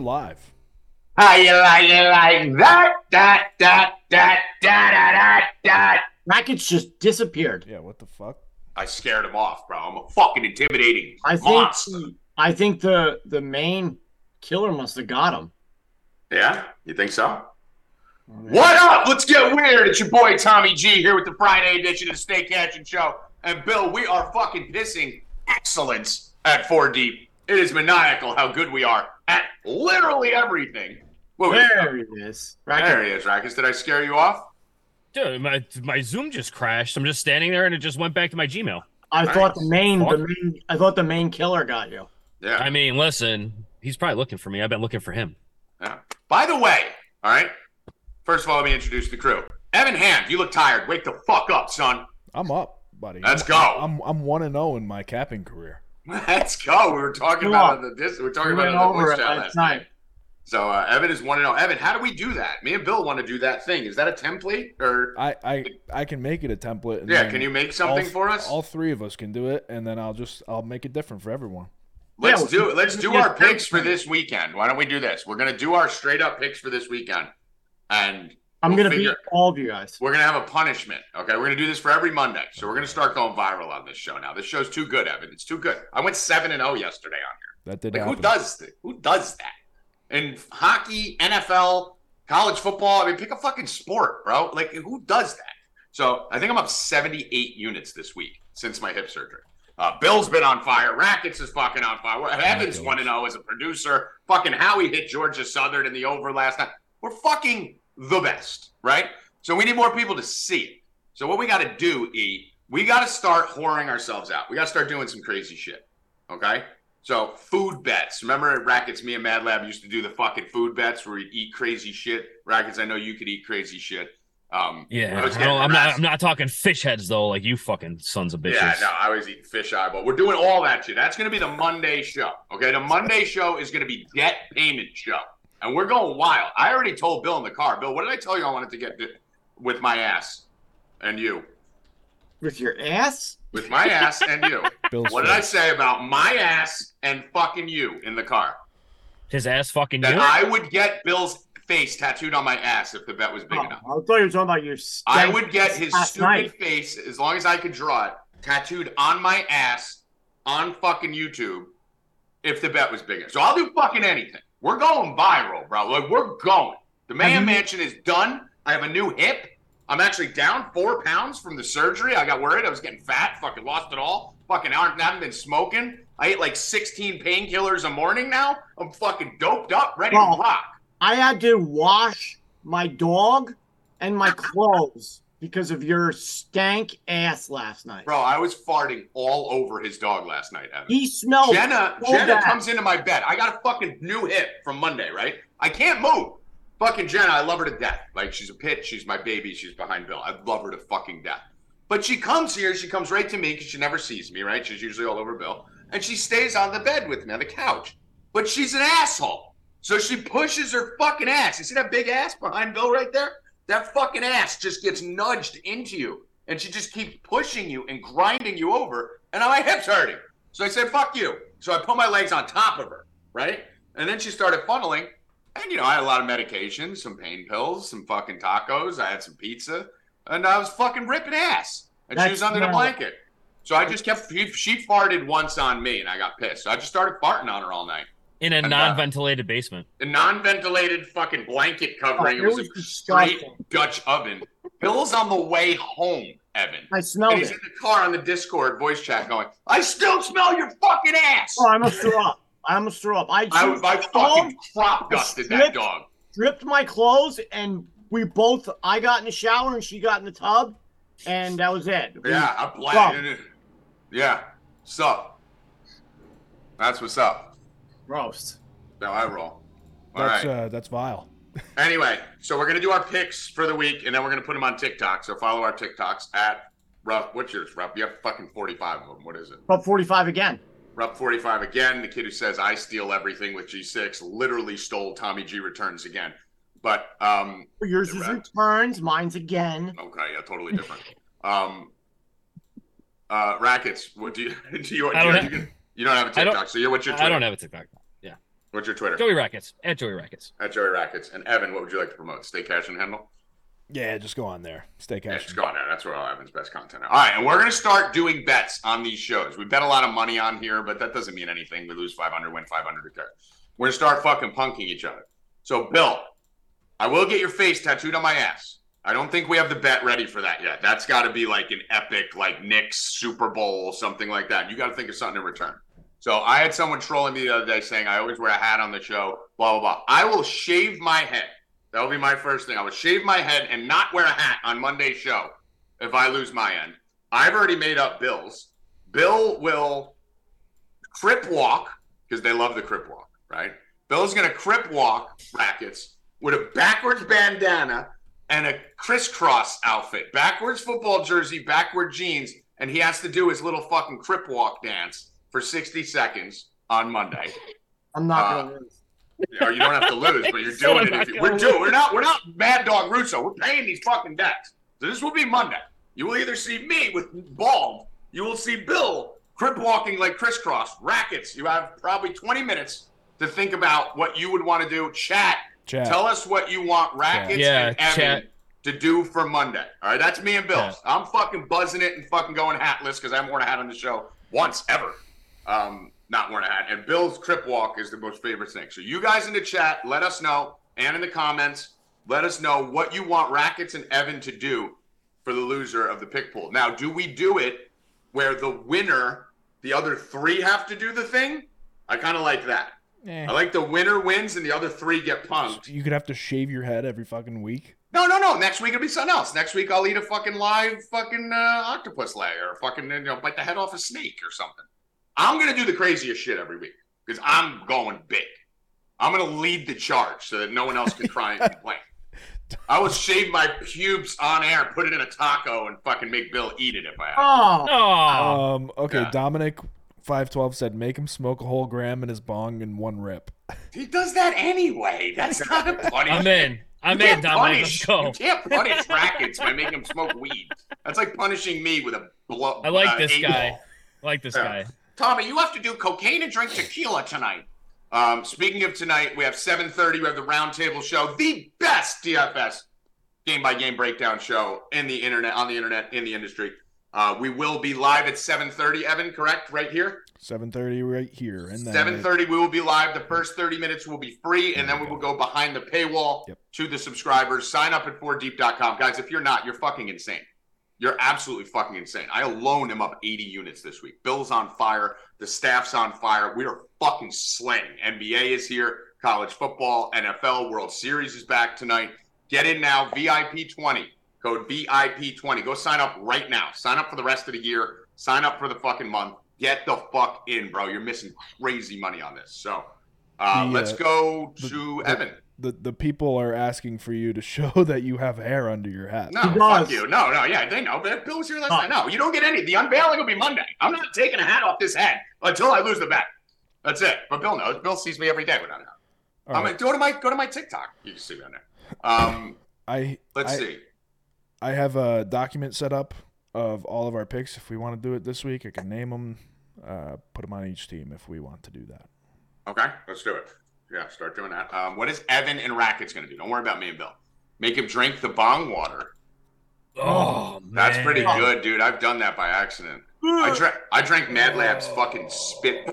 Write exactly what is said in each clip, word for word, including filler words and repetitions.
We're live. How you like it like that? That, that, that, that, that, that. Rackets just disappeared. Yeah, what the fuck? I scared him off, bro. I'm a fucking intimidating I monster. Think, I think the, the main killer must have got him. Yeah? You think so? What up? Let's get weird. It's your boy Tommy G here with the Friday edition of the Stay Cashin' Show. And Bill, we are fucking pissing excellence at four deep. It is maniacal how good we are at literally everything. What there he is. Rackets. There he is, Rackets. Did I scare you off? Dude, my my Zoom just crashed. I'm just standing there and it just went back to my Gmail. I All thought right. the main the main I thought the main killer got you. Yeah. I mean, listen, he's probably looking for me. I've been looking for him. Yeah. By the way, all right. First of all, let me introduce the crew. Evan Hand, you look tired. Wake the fuck up, son. I'm up, buddy. Let's I'm, go. I'm I'm one and zero in my capping career. Let's go. We were talking Come about on. the dis- we were talking we about the voice chat last night. night. So uh, Evan is one and zero. Evan, how do we do that? Me and Bill want to do that thing. Is that a template or I I, I can make it a template. And yeah, can you make something all, for us? All three of us can do it, and then I'll just I'll make it different for everyone. Let's yeah, do it. Let's do our picks for this weekend. Why don't we do this? We're gonna do our straight up picks for this weekend. And I'm we'll gonna figure, beat all of you guys. We're gonna have a punishment. Okay, we're gonna do this for every Monday. So we're gonna start going viral on this show now. This show's too good, Evan. It's too good. I went seven and zero yesterday on here. That did like, happen. Who does th- Who does that? In hockey, N F L, college football. I mean, pick a fucking sport, bro. Like, who does that? So I think I'm up seventy-eight units this week since my hip surgery. Uh, Bill's been on fire. Rackets is fucking on fire. Evan's one and zero as a producer. Fucking Howie hit Georgia Southern in the over last night. We're fucking the best, right? So we need more people to see it. So what we got to do, E, we got to start whoring ourselves out. We got to start doing some crazy shit, okay? So food bets. Remember at Rackets, me and Mad Lab used to do the fucking food bets where we'd eat crazy shit. Rackets, I know you could eat crazy shit. Um, yeah, I I don't, I'm not I'm not talking fish heads, though, like you fucking sons of bitches. Yeah, no, I was eating fish eyeball. We're doing all that shit. That's going to be the Monday show, okay? The Monday show is going to be debt payment show. And we're going wild. I already told Bill in the car. Bill, what did I tell you I wanted to get with my ass and you? With your ass? With my ass and you. Bill's what face. Did I say about my ass and fucking you in the car? His ass fucking that you? That I would get Bill's face tattooed on my ass if the bet was big oh, enough. I thought you were talking about your I would get his stupid night. face, as long as I could draw it, tattooed on my ass on fucking YouTube if the bet was big enough. So I'll do fucking anything. We're going viral, bro. Like, we're going. The man mansion is done. I have a new hip. I'm actually down four pounds from the surgery. I got worried. I was getting fat. Fucking lost it all. Fucking haven't been smoking. I ate like sixteen painkillers a morning now. I'm fucking doped up, ready bro, to rock. I had to wash my dog and my clothes because of your stank ass last night. Bro, I was farting all over his dog last night, Evan. He smelled Jenna, so Jenna bad. comes into my bed. I got a fucking new hip from Monday, right? I can't move. Fucking Jenna, I love her to death. Like, she's a pit. She's my baby. She's behind Bill. I love her to fucking death. But she comes here. She comes right to me because she never sees me, right? She's usually all over Bill. And she stays on the bed with me on the couch. But she's an asshole. So she pushes her fucking ass. You see that big ass behind Bill right there? That fucking ass just gets nudged into you, and she just keeps pushing you and grinding you over, and my hip's hurting. So I said, fuck you. So I put my legs on top of her, right? And then she started funneling, and, you know, I had a lot of medication, some pain pills, some fucking tacos. I had some pizza, and I was fucking ripping ass, and That's she was under the blanket. So I just kept – she farted once on me, and I got pissed. So I just started farting on her all night. In a and, non-ventilated uh, basement. A non-ventilated fucking blanket covering. Oh, it was, was a straight Dutch oven. Bill's on the way home, Evan. I smelled and he's it. He's in the car on the Discord voice chat going, I still smell your fucking ass. Oh, I must throw up. I must throw up. I, I, I fucking crop dusted stripped, that dog. Dripped my clothes, and we both, I got in the shower, and she got in the tub, and that was it. We yeah, I blasted it. Yeah, sup. That's what's up. Roast. No, I roll. All that's, right. Uh, that's vile. Anyway, so we're going to do our picks for the week, and then we're going to put them on TikTok. So follow our TikToks at Rupp. What's yours, Rupp? You have fucking forty-five of them. What is it? Rupp forty-five again. Rupp forty-five again. The kid who says, I steal everything with G six, literally stole Tommy G returns again. But um, yours is returns. Mine's again. Okay, yeah, totally different. um, uh, Rackets, what do you do? You, I don't, you, have, you, you don't have a TikTok, so you're, what's your Twitter? I don't have a TikTok. What's your Twitter? Joey Rackets. At Joey Rackets. At Joey Rackets. And Evan, what would you like to promote? Stay Cashin' handle? Yeah, just go on there. Stay Cashin'. Yeah, just go on there. That's where all Evan's best content is. All right, and we're going to start doing bets on these shows. We bet a lot of money on here, but that doesn't mean anything. We lose five hundred, win five hundred. Return. We're going to start fucking punking each other. So, Bill, I will get your face tattooed on my ass. I don't think we have the bet ready for that yet. That's got to be like an epic, like Knicks Super Bowl, something like that. You got to think of something in return. So I had someone trolling me the other day saying I always wear a hat on the show, blah, blah, blah. I will shave my head. That will be my first thing. I will shave my head and not wear a hat on Monday's show if I lose my end. I've already made up Bill's. Bill will crip walk, because they love the crip walk, right? Bill's going to crip walk Rackets with a backwards bandana and a Kris Kross outfit. Backwards football jersey, backward jeans, and he has to do his little fucking crip walk dance for sixty seconds on Monday. I'm not uh, going to lose. Or you don't have to lose, but you're doing it. If you, we're doing. We're not. We're not Mad Dog Russo. We're paying these fucking debts. So this will be Monday. You will either see me with bald. You will see Bill crip walking like Kris Kross Rackets. You have probably twenty minutes to think about what you would want to do. Chat. Chat. Tell us what you want Rackets yeah, and Evan chat. to do for Monday. All right, that's me and Bill. Yeah. I'm fucking buzzing it and fucking going hatless because I haven't worn a hat on the show once ever. Um, not wearing a hat. And Bill's crip walk is the most favorite thing. So you guys in the chat, let us know, and in the comments, let us know what you want Rackets and Evan to do for the loser of the pick pool. Now, do we do it where the winner, the other three have to do the thing? I kind of like that. Eh. I like the winner wins and the other three get punked. You could have to shave your head every fucking week. No, no, no. Next week it'll be something else. Next week I'll eat a fucking live fucking uh, octopus leg or fucking you know bite the head off a snake or something. I'm gonna do the craziest shit every week because I'm going big. I'm gonna lead the charge so that no one else can try and complain. I will shave my pubes on air, put it in a taco, and fucking make Bill eat it if I have to. Oh. Um, okay, yeah. Dominic. five twelve said, make him smoke a whole gram in his bong in one rip. He does that anyway. That's not a funny I'm in. I'm in, Dominic. Let's go. You can't punish Rackets by making him smoke weed. That's like punishing me with a blow. I like uh, this angle. guy. I like this yeah. guy. Tommy, you have to do cocaine and drink tequila tonight. Um, speaking of tonight, we have seven thirty. We have the Roundtable Show, the best D F S game-by-game breakdown show in the internet, on the internet, in the industry. Uh, we will be live at seven thirty, Evan, correct? Right here? seven thirty right here. And seven thirty, we will be live. The first thirty minutes will be free, and then we will go behind the paywall yep. to the subscribers. Sign up at four deep dot com. Guys, if you're not, you're fucking insane. You're absolutely fucking insane. I alone am up eighty units this week. Bill's on fire. The staff's on fire. We are fucking slaying. N B A is here. College football. N F L World Series is back tonight. Get in now. V I P twenty. Code V I P twenty. Go sign up right now. Sign up for the rest of the year. Sign up for the fucking month. Get the fuck in, bro. You're missing crazy money on this. So uh, the, let's go the, to the, Evan. The, the people are asking for you to show that you have hair under your hat. No, fuck you. No, no, yeah, they know. Bill was here last night. No, you don't get any. The unveiling will be Monday. I'm not taking a hat off this head until I lose the bet. That's it. But Bill knows. Bill sees me every day without a hat. I'm right. Go to my go to my TikTok. You can see me on there. Um, I let's I, see. I have a document set up of all of our picks. If we want to do it this week, I can name them, uh, put them on each team if we want to do that. Okay, let's do it. Yeah, start doing that. Um, what is Evan and Rackets going to do? Don't worry about me and Bill. Make him drink the bong water. Oh, that's man. pretty good, dude. I've done that by accident. I, dra- I drank Mad Lab's fucking spit.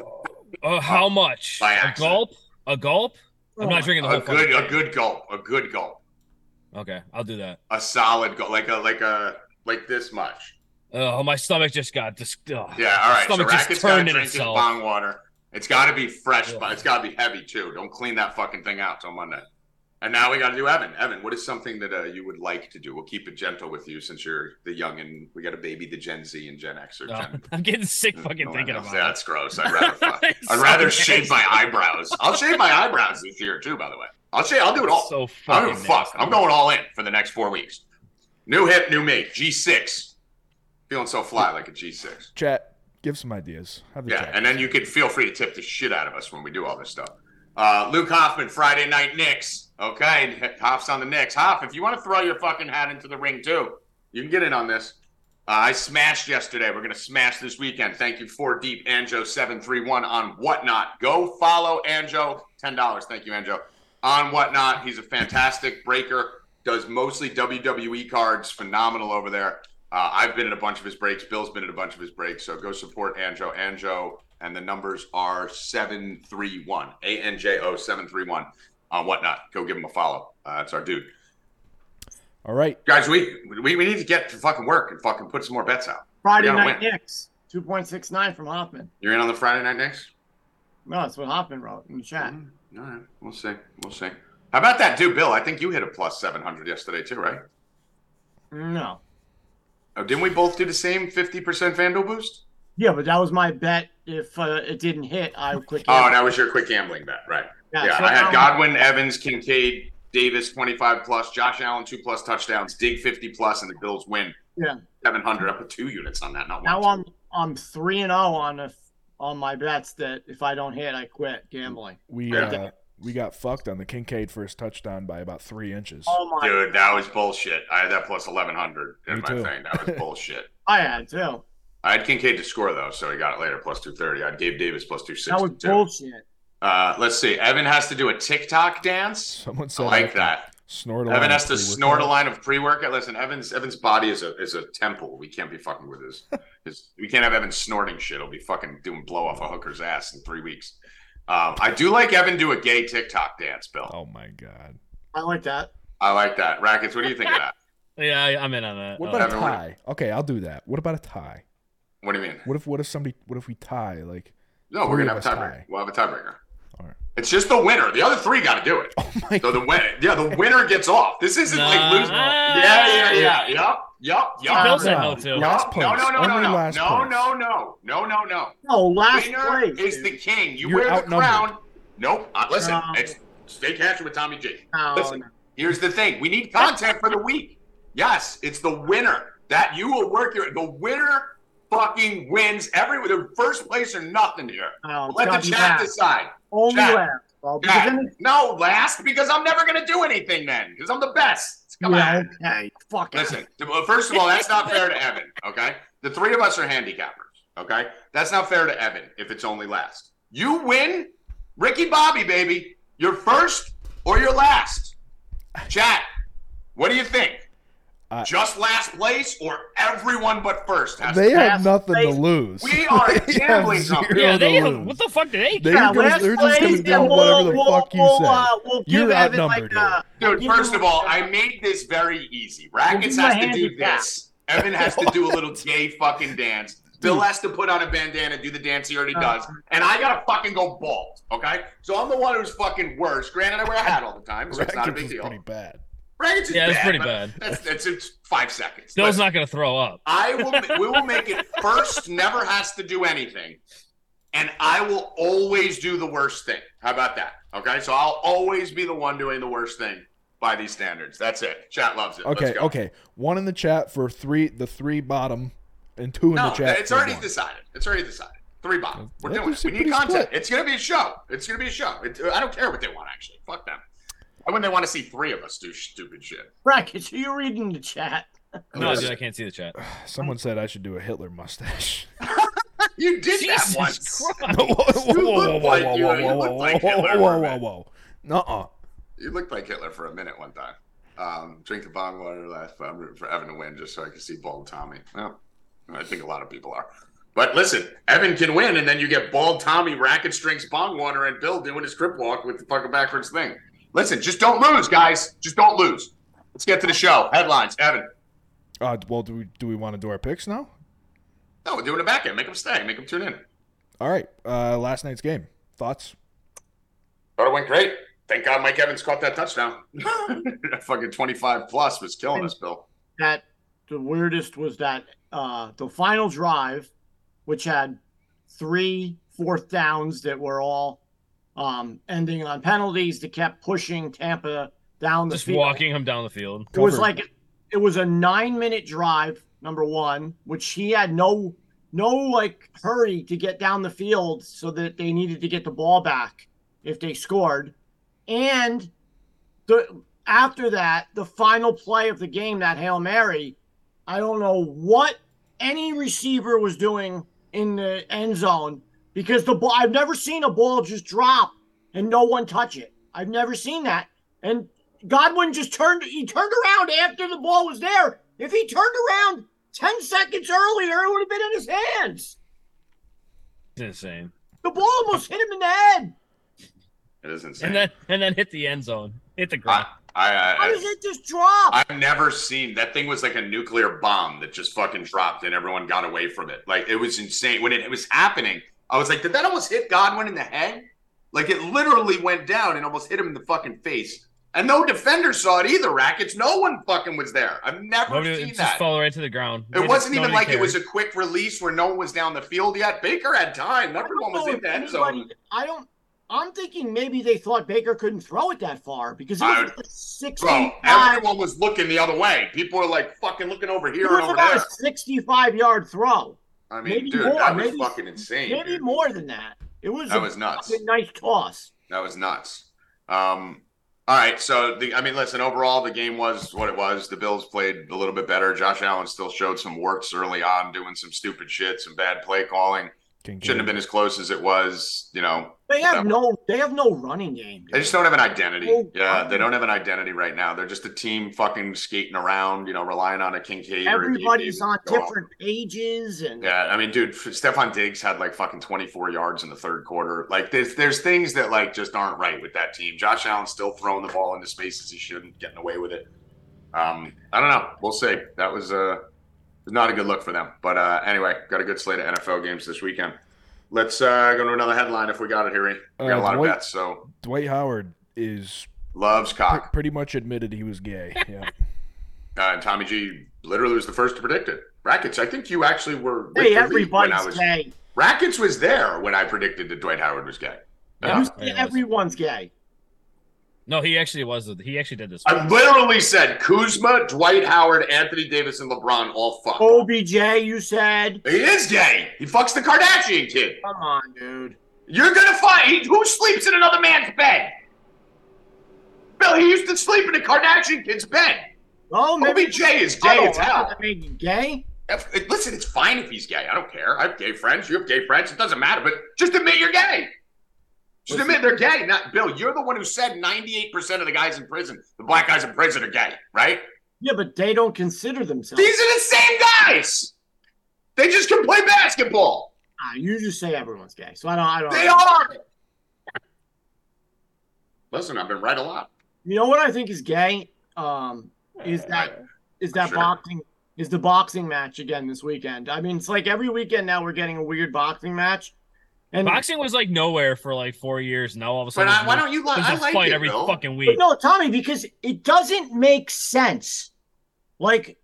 Uh, how much? By accident. A gulp? A gulp? I'm not drinking the whole thing. A good gulp. A good gulp. Okay, I'll do that. A solid go, like a like a like this much. Oh, my stomach just got dis- oh, yeah, all right. So Racket's got to drink his bong water. It's got to be fresh, yeah. but it's got to be heavy too. Don't clean that fucking thing out till Monday. And now we got to do Evan. Evan, what is something that uh, you would like to do? We'll keep it gentle with you since you're the young and we got to baby the Gen Z and Gen X or oh, Gen. I'm getting sick fucking no, thinking about it. That's gross. I'd rather fuck. I'd rather so shave nasty. my eyebrows. I'll shave my eyebrows this year too, by the way. I'll say I'll do it all. So I don't give a fuck. I'm going all in for the next four weeks. New hip, new me. G six. Feeling so fly like a G six. Chat, give some ideas. Have yeah, and then you can feel free to tip the shit out of us when we do all this stuff. Uh, Luke Hoffman, Friday night Knicks. Okay, Hoff's on the Knicks. Hoff, if you want to throw your fucking hat into the ring too, you can get in on this. Uh, I smashed yesterday. We're going to smash this weekend. Thank you, four Deep, Anjo seven three one on Whatnot. Go follow Anjo. ten dollars. Thank you, Anjo. On Whatnot. He's a fantastic breaker. Does mostly W W E cards. Phenomenal over there. Uh, I've been in a bunch of his breaks. Bill's been in a bunch of his breaks. So go support Anjo. Anjo. And the numbers are seven three one. A N J O seven three one on Whatnot. Go give him a follow. Uh, that's our dude. All right. Guys, we, we we need to get to fucking work and fucking put some more bets out. Friday Night Knicks, two point six nine from Hoffman. You're in on the Friday Night Knicks? No, that's what Hoffman wrote in the chat. Mm-hmm. All right. We'll see. We'll see. How about that, dude, Bill? I think you hit a plus seven hundred yesterday too, right? No. Oh, didn't we both do the same fifty percent FanDuel boost? Yeah, but that was my bet. If uh, it didn't hit, I would quick gambling. Oh, that was your quick gambling bet, right. Yeah, yeah. So I had Godwin, I'm... Evans, Kincaid, Davis, twenty-five plus, Josh Allen, two plus touchdowns, Dig, fifty plus, and the Bills win. Yeah, seven hundred up with two units on that. Not now one, I'm I'm three and oh on a, on my bets that if I don't hit, I quit gambling. We yeah. uh, we got fucked on the Kincaid first touchdown by about three inches. Oh my Dude, God. That was bullshit. I had that plus eleven hundred in Me my too. thing. That was bullshit. I had, too. I had Kincaid to score, though, so he got it later, plus two thirty. I gave Davis plus two sixty. That was bullshit. Uh, let's see. Evan has to do a TikTok dance. Someone said I like that. Snort a Evan line has to snort a line of pre-workout. Listen, Evan's Evan's body is a is a temple. We can't be fucking with his. his we can't have Evan snorting shit. He'll be fucking doing blow off a hooker's ass in three weeks. Um, I do like Evan do a gay TikTok dance, Bill. Oh, my God. I like that. I like that. Rackets, what do you think of that? Yeah, I, I'm in on that. What about Evan, a tie? You... Okay, I'll do that. What about a tie? What do you mean? What if what if somebody what if we tie? Like No, we're gonna have a tiebreaker. We'll have a tiebreaker. All right. It's just the winner. The other three got to do it. Oh my so the winner, yeah, the winner gets off. This isn't nah. like losing. Yeah, yeah, yeah, yup, yup, yup. Bill said no too. Last place. No, no, no, no, no, no, no, no, no, no, no. No, last winner place is the king. You You're wear the crown. Nope. Uh, listen, no. it's Stay Cashin' with Tommy G. No, listen, no. Here's the thing. We need content for the week. Yes, it's the winner that you will work your the winner. Fucking wins every the first place or nothing here. Oh, let the chat decide. Only chat. last. Well, chat. It... No, last because I'm never gonna do anything then because I'm the best. Come yeah, on. Okay. Fuck it. Listen, first of all, that's not fair to Evan. Okay, the three of us are handicappers. Okay, that's not fair to Evan if it's only last. You win, Ricky Bobby, baby. You're first or you're last. Chat. What do you think? Uh, Just last place or everyone but first? Has they have nothing place. to lose. We are gambling something. Yeah, they have, what the fuck do they? They're, yeah, gonna, they're just going to do we'll, whatever the we'll, fuck you we'll, say. Uh, we'll You're outnumbered. Like Dude, we'll first of all, a, I made this very easy. Rackets we'll has to do this. Evan has to do a little gay fucking dance. Bill has to put on a bandana, do the dance he already does, and I gotta fucking go bald. Okay, so I'm the one who's fucking worse. Granted, I wear a hat all the time, so Rackets it's not a big deal. Pretty bad. Rackets is yeah, it's pretty bad. That's, that's it's five seconds. Bill's not going to throw up. I will. We will make it first. Never has to do anything, and I will always do the worst thing. How about that? Okay, so I'll always be the one doing the worst thing by these standards. That's it. Chat loves it. Okay, Let's go. okay. One in the chat for three. The three bottom and two in no, the chat. It's already one. decided. It's already decided. Three bottom. We're that doing it. We need content. Split. It's going to be a show. It's going to be a show. It, I don't care what they want. Actually, fuck them. Why wouldn't they want to see three of us do stupid shit? Brackets, are you reading the chat? No, dude, I can't see the chat. Someone said I should do a Hitler mustache. You did Jesus that once. Christ. No, whoa, you looked like Hitler. You looked like Hitler. Whoa, whoa, whoa, whoa. Uh-uh. You looked like Hitler for a minute one time. Um, drink the bottom water left, but I'm rooting for Evan to win just so I can see Bald Tommy. Well, I think a lot of people are. But listen, Evan can win, and then you get Bald Tommy, Rackets, drinks bong water, and Bill doing his crip walk with the fucking backwards thing. Listen, just don't lose, guys. Just don't lose. Let's get to the show. Headlines, Evan. Uh, well, do we do we want to do our picks now? No, we're doing it back end. Make them stay. Make them tune in. All right. Uh, last night's game. Thoughts? Thought it went great. Thank God Mike Evans caught that touchdown. Fucking twenty-five plus was killing us, Bill. That the weirdest was that uh, the final drive, which had three fourth downs that were all – Um, ending on penalties that kept pushing Tampa down the Just field. Just walking him down the field. It Cover. was like it was a nine-minute drive, number one, which he had no no like hurry to get down the field so that they needed to get the ball back if they scored. And the after that, the final play of the game, that Hail Mary, I don't know what any receiver was doing in the end zone, because the ball, I've never seen a ball just drop and no one touch it. I've never seen that. And Godwin just turned, he turned around after the ball was there. If he turned around ten seconds earlier, it would have been in his hands. It's insane. The ball almost hit him in the head. It is insane. And then, and then hit the end zone. Hit the ground. I, I, I, How does it just drop? I've never seen, that thing was like a nuclear bomb that just fucking dropped and everyone got away from it. Like, it was insane. When it, it was happening, I was like, did that almost hit Godwin in the head? Like, it literally went down and almost hit him in the fucking face. And no defender saw it either, Rackets. No one fucking was there. I've never Nobody, seen it just that. Just fall right to the ground. It, it wasn't just, even like cared. It was a quick release where no one was down the field yet. Baker had time. Everyone was in the end zone. I don't. I'm thinking maybe they thought Baker couldn't throw it that far because it was would, like sixty-five. Bro, everyone was looking the other way. People were like fucking looking over here and over there. It was about a sixty-five-yard throw. I mean, maybe dude, more. that was maybe, fucking insane. Maybe dude. more than that. It was that a was nuts. nice toss. That was nuts. Um. All right, so, the, I mean, listen, overall, the game was what it was. The Bills played a little bit better. Josh Allen still showed some warts early on, doing some stupid shit, some bad play calling. Kincaid. Shouldn't have been as close as it was, you know. They have whatever. no They have no running game. Dude. They just don't have an identity. No yeah, running. They don't have an identity right now. They're just a team fucking skating around, you know, relying on a Kincaid. Everybody's or a on different off. pages. and Yeah, I mean, dude, Stephon Diggs had like fucking twenty-four yards in the third quarter. Like, there's, there's things that like just aren't right with that team. Josh Allen's still throwing the ball into spaces he shouldn't, getting away with it. Um, I don't know. We'll see. That was a... Uh, Not a good look for them. But uh, anyway, got a good slate of N F L games this weekend. Let's uh, go to another headline if we got it, Harry. We got uh, a lot Dwight, of bets. So Dwight Howard is loves cock. P- pretty much admitted he was gay. Yeah. uh, and Tommy G literally was the first to predict it. Rackets, I think you actually were. Hey, everybody's when I was, gay. Rackets was there when I predicted that Dwight Howard was gay. Yeah. Was, yeah, everyone's gay. No, he actually was. He actually did this. I literally said Kuzma, Dwight Howard, Anthony Davis, and LeBron all fuck. O B J, you said. He is gay. He fucks the Kardashian kid. Come on, dude. You're going to find. Who sleeps in another man's bed? Bill, he used to sleep in a Kardashian kid's bed. Oh, maybe O B J is gay as hell. I mean, gay? If, if, listen, it's fine if he's gay. I don't care. I have gay friends. You have gay friends. It doesn't matter. But just admit you're gay. Just admit they're gay. Not Bill, you're the one who said ninety-eight percent of the guys in prison, the black guys in prison are gay, right? Yeah, but they don't consider themselves. These are the same guys. They just can play basketball. Ah, you just say everyone's gay, so I don't. I don't they understand. Are. Listen, I've been right a lot. You know what I think is gay? Um, is that is that sure. boxing? Is the boxing match again this weekend? I mean, it's like every weekend now we're getting a weird boxing match. And boxing was like nowhere for like four years. Now all of a sudden, but I, why don't you? Like, I like fight it, every though. fucking week. But no, Tommy, because it doesn't make sense. Like,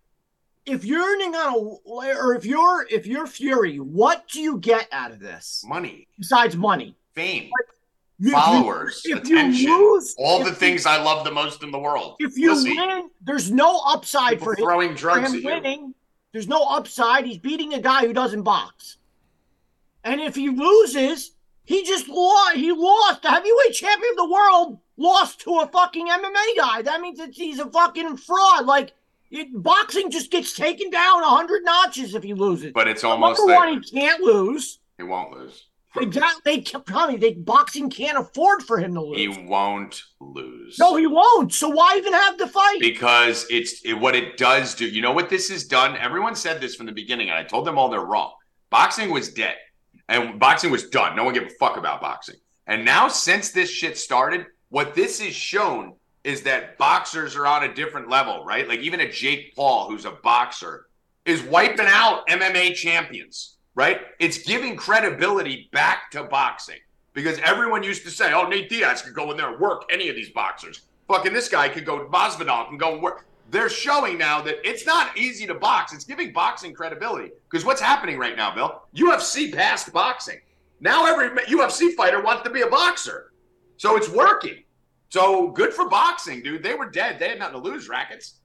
if you're earning on a, or if you're if you're Fury, what do you get out of this? Money, besides money, fame, like, followers, if you, if attention, you lose, all the things you, I love the most in the world. If you Listen, win, there's no upside for him. Throwing drugs for him at winning. You. There's no upside. He's beating a guy who doesn't box. And if he loses, he just lost. He lost. The heavyweight champion of the world lost to a fucking M M A guy. That means that he's a fucking fraud. Like, it, boxing just gets taken down one hundred notches if he loses. But it's almost like... Number one, he can't lose. He won't lose. Exactly. They kept telling me they, boxing can't afford for him to lose. He won't lose. No, he won't. So why even have the fight? Because it's it, what it does do. You know what this has done? Everyone said this from the beginning, and I told them all they're wrong. Boxing was dead. And boxing was done. No one gave a fuck about boxing. And now since this shit started, what this has shown is that boxers are on a different level, right? Like even a Jake Paul, who's a boxer, is wiping out M M A champions, right? It's giving credibility back to boxing because everyone used to say, oh, Nate Diaz could go in there and work any of these boxers. Fucking this guy could go, Masvidal can go and work. They're showing now that it's not easy to box. It's giving boxing credibility. Because what's happening right now, Bill? U F C passed boxing. Now every U F C fighter wants to be a boxer. So it's working. So good for boxing, dude. They were dead. They had nothing to lose, Rackets.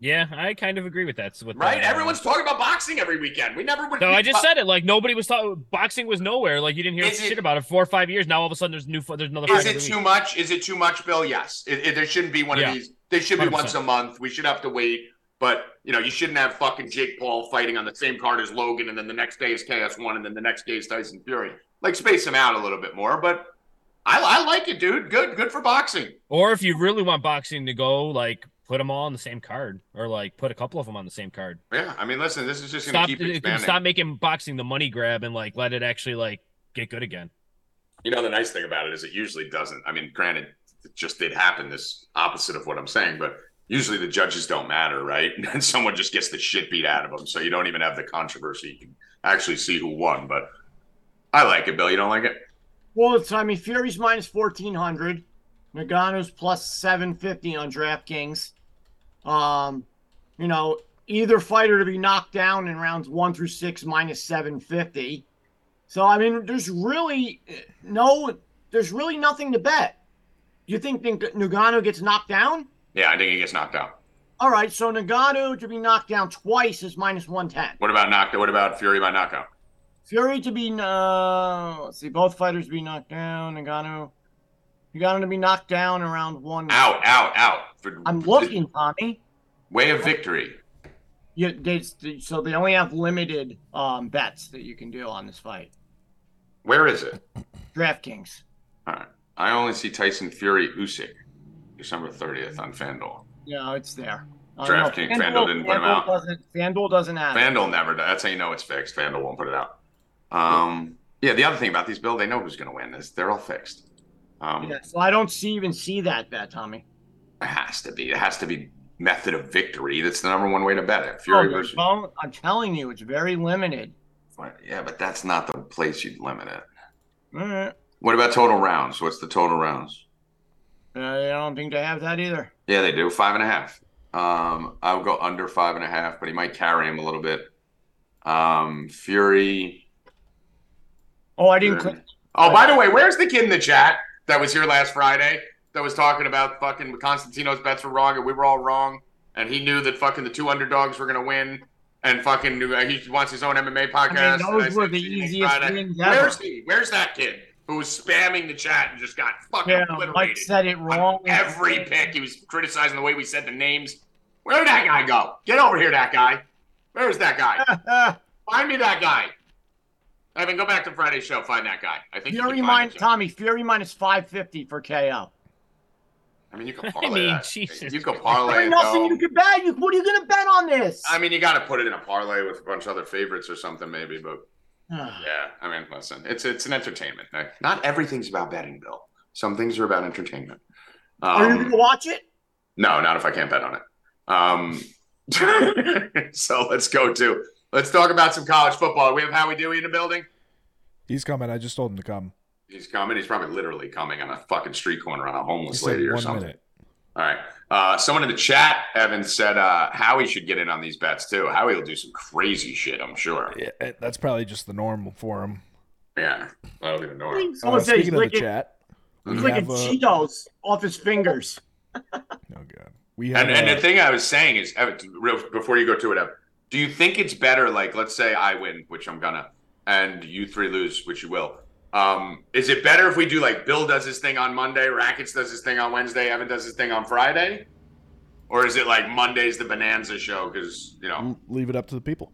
Yeah, I kind of agree with that. With right? That, uh, Everyone's talking about boxing every weekend. We never would. No, I just bo- said it. Like, nobody was talking. Boxing was nowhere. Like, you didn't hear it, shit about it four or five years. Now, all of a sudden, there's new. There's another. Is it too much? Is it too much, Bill? Yes. It, it, there shouldn't be one yeah. of these. They should be one hundred percent. Once a month. We should have to wait. But, you know, you shouldn't have fucking Jake Paul fighting on the same card as Logan, and then the next day is K S one, and then the next day is Tyson Fury. Like, space him out a little bit more, but I, I like it, dude. Good, good for boxing. Or if you really want boxing to go, like, put them all on the same card, or, like, put a couple of them on the same card. Yeah, I mean, listen, this is just going to keep expanding. Stop making boxing the money grab and, like, let it actually, like, get good again. You know, the nice thing about it is it usually doesn't. I mean, granted, it just did happen, this opposite of what I'm saying, but usually the judges don't matter, right? And someone just gets the shit beat out of them, so you don't even have the controversy. You can actually see who won, but I like it, Bill. You don't like it? Well, it's, I mean, Fury's minus fourteen hundred. Nagano's plus seven fifty on DraftKings. Um, you know, either fighter to be knocked down in rounds one through six minus seven fifty. So, I mean, there's really no, there's really nothing to bet. You think Nagano gets knocked down? Yeah, I think he gets knocked out. All right, so Nagano to be knocked down twice is minus one ten. What about knocked? What about Fury by knockout? Fury to be uh, let's see, both fighters to be knocked down. Nagano, Nagano to be knocked down around one. Out, out, out. For, I'm looking, Tommy. Way of victory. Yeah, they, so they only have limited um, bets that you can do on this fight. Where is it? DraftKings. All right. I only see Tyson Fury Usyk, December thirtieth on FanDuel. No, it's there. Uh, DraftKings. No, FanDuel, FanDuel didn't FanDuel put him out. Doesn't, FanDuel doesn't have FanDuel it. Never does. That's how you know it's fixed. FanDuel won't put it out. Um, yeah, the other thing about these, Bill, they know who's going to win. Is they're all fixed. Um, yeah, so I don't see even see that bet, Tommy. It has to be. It has to be method of victory. That's the number one way to bet it. Fury oh, versus... Well, I'm telling you, it's very limited. Yeah, but that's not the place you'd limit it. All right. What about total rounds? What's the total rounds? Uh, I don't think they have that either. Yeah, they do. Five and a half. Um, I'll go under five and a half, but he might carry him a little bit. Um, Fury. Oh, I didn't. Fury. Oh, by the way, where's the kid in the chat that was here last Friday that was talking about fucking Constantino's bets were wrong and we were all wrong, and he knew that fucking the two underdogs were going to win, and fucking knew, uh, he wants his own M M A podcast. I mean, those I were the easiest things ever. Where's he? Where's that kid who was spamming the chat and just got fucking yeah, obliterated? Mike said it wrong. Every pick, he was criticizing the way we said the names. Where did that guy go? Get over here, that guy. Where's that guy? Find me that guy. Evan, go back to Friday's show. Find that guy. I think Fury minus Tommy. Fury minus five fifty for K O. I mean, you can parlay I mean, that. Jesus you can parlay There's nothing though. You can bet. You, what are you going to bet on this? I mean, you got to put it in a parlay with a bunch of other favorites or something maybe, but... Yeah, I mean, listen, it's it's an entertainment. Not everything's about betting, Bill. Some things are about entertainment. Um, are you going to watch it? No, not if I can't bet on it. Um, so let's go to let's talk about some college football. We have Howie Dewey in the building. He's coming. I just told him to come. He's coming. He's probably literally coming on a fucking street corner on a homeless lady or something. Minute. All right. Uh, someone in the chat, Evan, said uh, Howie should get in on these bets, too. Howie will do some crazy shit, I'm sure. Yeah, that's probably just the norm for him. Yeah, that'll be the norm. Uh, speaking of the chat. He's licking Cheetos off his fingers. Oh, God. We have, and, and the thing I was saying is, Evan, before you go to it, Evan, do you think it's better, like, let's say I win, which I'm going to, and you three lose, which you will. Um, is it better if we do like Bill does his thing on Monday, Rackets does his thing on Wednesday, Evan does his thing on Friday? Or is it like Monday's the Bonanza show? Because, you know. Leave it up to the people.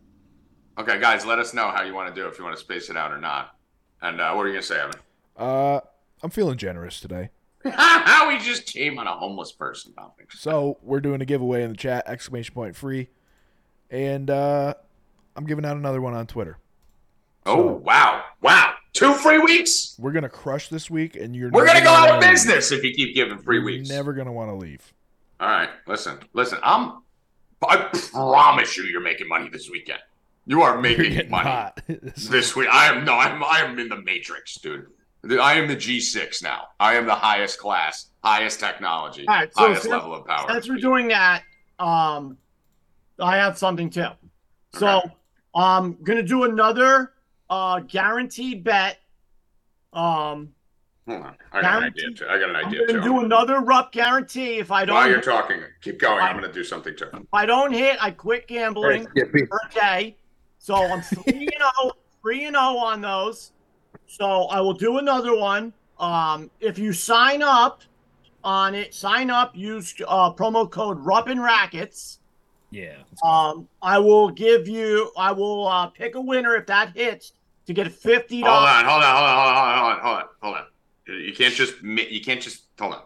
Okay, guys, let us know how you want to do it, if you want to space it out or not. And uh, what are you going to say, Evan? Uh, I'm feeling generous today. How we just came on a homeless person. So we're doing a giveaway in the chat, exclamation point free. And uh, I'm giving out another one on Twitter. Oh, so, wow. Wow. Two free weeks? We're going to crush this week, and you're We're going to go out of business leave. If you keep giving free you're weeks. You're never going to want to leave. All right. Listen. Listen, I'm I promise you you're making money this weekend. You are making money this week. I am no, I'm I am in the matrix, dude. I am the G six now. I am the highest class, highest technology, All right, so highest since, level of power. Since we're doing that, um I have something too. Okay. So, I'm going to do another Uh, guaranteed bet. Um, Hold on. I got an idea, too. I got an idea, too. I'm going to do another Rupp guarantee if I don't... While you're hit, talking, keep going. I, I'm going to do something, too. If I don't hit, I quit gambling per day. So I'm three and oh three and oh on those. So I will do another one. Um, if you sign up on it, sign up, use uh, promo code Rupp and Rackets. Yeah. Um, I will give you. I will uh, pick a winner if that hits to get fifty dollars. Hold on, hold on, hold on, hold on, hold on, hold on. You can't just. You can't just. Hold on.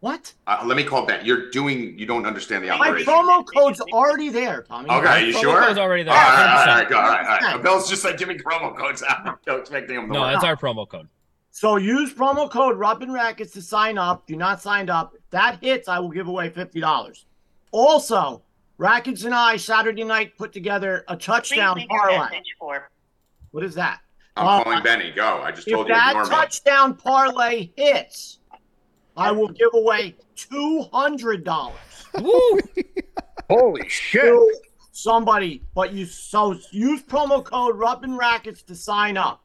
What? Uh, let me call back. You're doing. You don't understand the operation. My promo code's already there, Tommy. Okay, my you promo sure? Code's already there. All right, all right, all right, all right. Bill's just like, give me promo codes. I'm expecting them. No, that's our promo code. So use promo code Rupp and Rackets to sign up. Do not sign up. If that hits, I will give away fifty dollars. Also, Rackets and I Saturday night put together a touchdown parlay. What is that? I'm uh, calling Benny. Go. I just told you. If that touchdown parlay hits, I will give away two hundred dollars. Woo! Holy shit. To somebody, but you so use promo code Rupp and Rackets to sign up.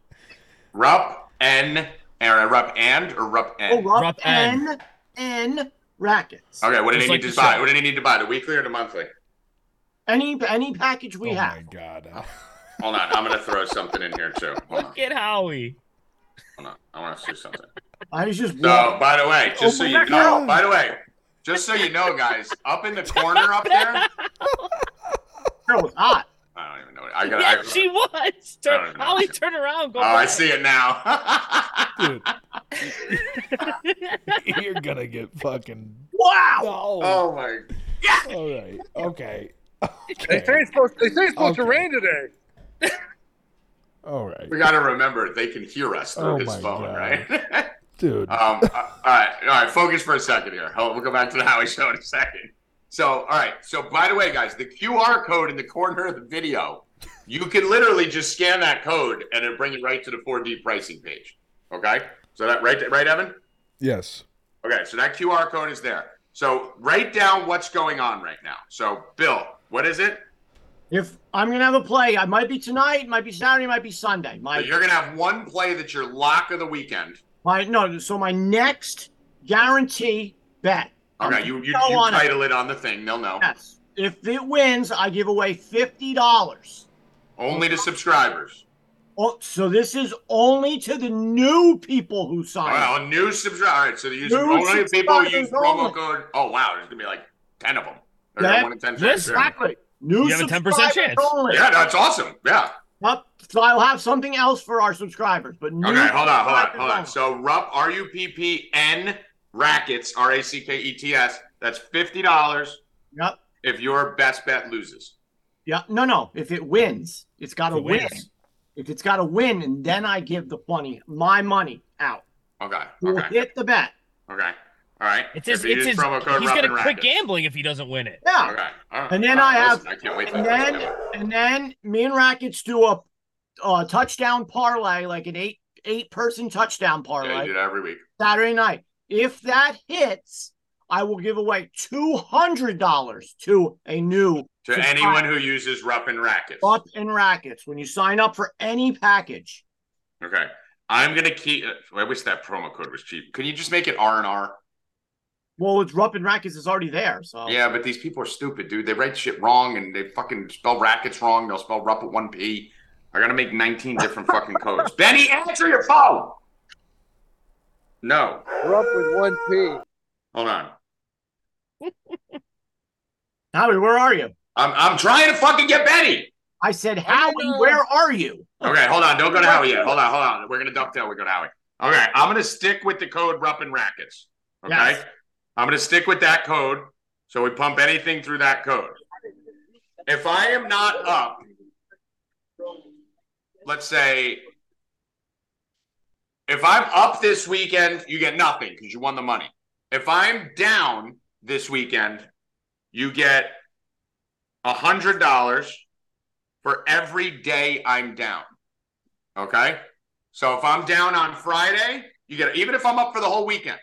Rupp N or Rupp and or Rupp N. Oh, Rupp, Rupp N. N. N Rackets. Okay, what did he like need to buy? Show. What did he need to buy? The weekly or the monthly? Any any package we oh have. Oh my god. Uh, Hold on, I'm gonna throw something in here too. Hold Look on. At Howie. Hold on, I want to see something. I was just. So, walking. by the way, just oh so you know, god. by the way, just so you know, guys, up in the corner up there. That was hot. I don't even know. What, I got. Yeah, I, she was. Turn, Howie, turn around. Go oh, back. I see it now. Dude, you're gonna get fucking. Wow. No. Oh my. God. All right. Okay. okay. They say it's supposed. They say it's supposed okay. to rain today. All right. We got to remember they can hear us through oh his phone, God. Right? Dude. Um, uh, all right. All right. Focus for a second here. We'll go back to the Howie Show in a second. So, all right. So, by the way, guys, the Q R code in the corner of the video, you can literally just scan that code and it'll bring you right to the four D pricing page. Okay? So, that right, right, Evan? Yes. Okay. So, that Q R code is there. So, write down what's going on right now. So, Bill, what is it? If I'm going to have a play, I might be tonight, might be Saturday, might be Sunday. My, so you're going to have one play that's your lock of the weekend. My No, so my next guarantee bet. Okay, I'm you, you, you title it. it on the thing. They'll know. Yes. If it wins, I give away fifty dollars. Only to subscribers. Oh, so this is only to the new people who sign up. Well, new subscribers. All right, so the only people who use promo code. Oh, wow, there's going to be like ten of them. They're going to want ten. Exactly. New you have a ten percent chance. Only. Yeah, that's awesome. Yeah. Rupp, so I'll have something else for our subscribers. But new okay, hold on, hold on, hold on. So Rupp, R U P P N, Rackets, R A C K E T S. That's fifty dollars. Yep. If your best bet loses. Yeah. No, no. If it wins, it's got to it win. Wins. If it's got to win, and then I give the money, my money out. Okay. Okay. We'll hit the bet. Okay. All right. It's his, it's his, promo code he's going to quit gambling if he doesn't win it. Yeah. Okay. Right. And then right. I have. Listen, I can't wait and, then, and then me and Rackets do a, a touchdown parlay, like an eight eight person touchdown parlay. Yeah, you do that every week. Saturday night. If that hits, I will give away two hundred dollars to a new to anyone who uses Rupp and Rackets. Rupp and Rackets. When you sign up for any package. Okay. I'm gonna keep. I wish that promo code was cheap. Can you just make it R and R? Well, it's Rupp and Rackets is already there, so. Yeah, but these people are stupid, dude. They write shit wrong, and they fucking spell Rackets wrong. They'll spell Rupp with one P. I gotta make nineteen different fucking codes. Benny, answer your phone! No. Rupp with one P. Hold on. Howie, where are you? I'm I'm trying to fucking get Benny! I said, Howie, where are you? Okay, hold on. Don't go to Howie yet. Hold on, hold on. We're gonna ducktail. We go to Howie. Okay, I'm gonna stick with the code Rupp and Rackets. Okay? Yes. I'm going to stick with that code, so we pump anything through that code. If I am not up, let's say, if I'm up this weekend, you get nothing because you won the money. If I'm down this weekend, you get one hundred dollars for every day I'm down, okay? So if I'm down on Friday, you get even if I'm up for the whole weekend.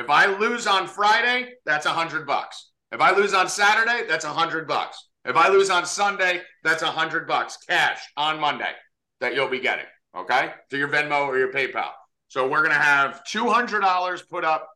If I lose on Friday, that's a hundred bucks. If I lose on Saturday, that's a hundred bucks. If I lose on Sunday, that's a hundred bucks cash on Monday that you'll be getting. Okay, through your Venmo or your PayPal. So we're gonna have two hundred dollars put up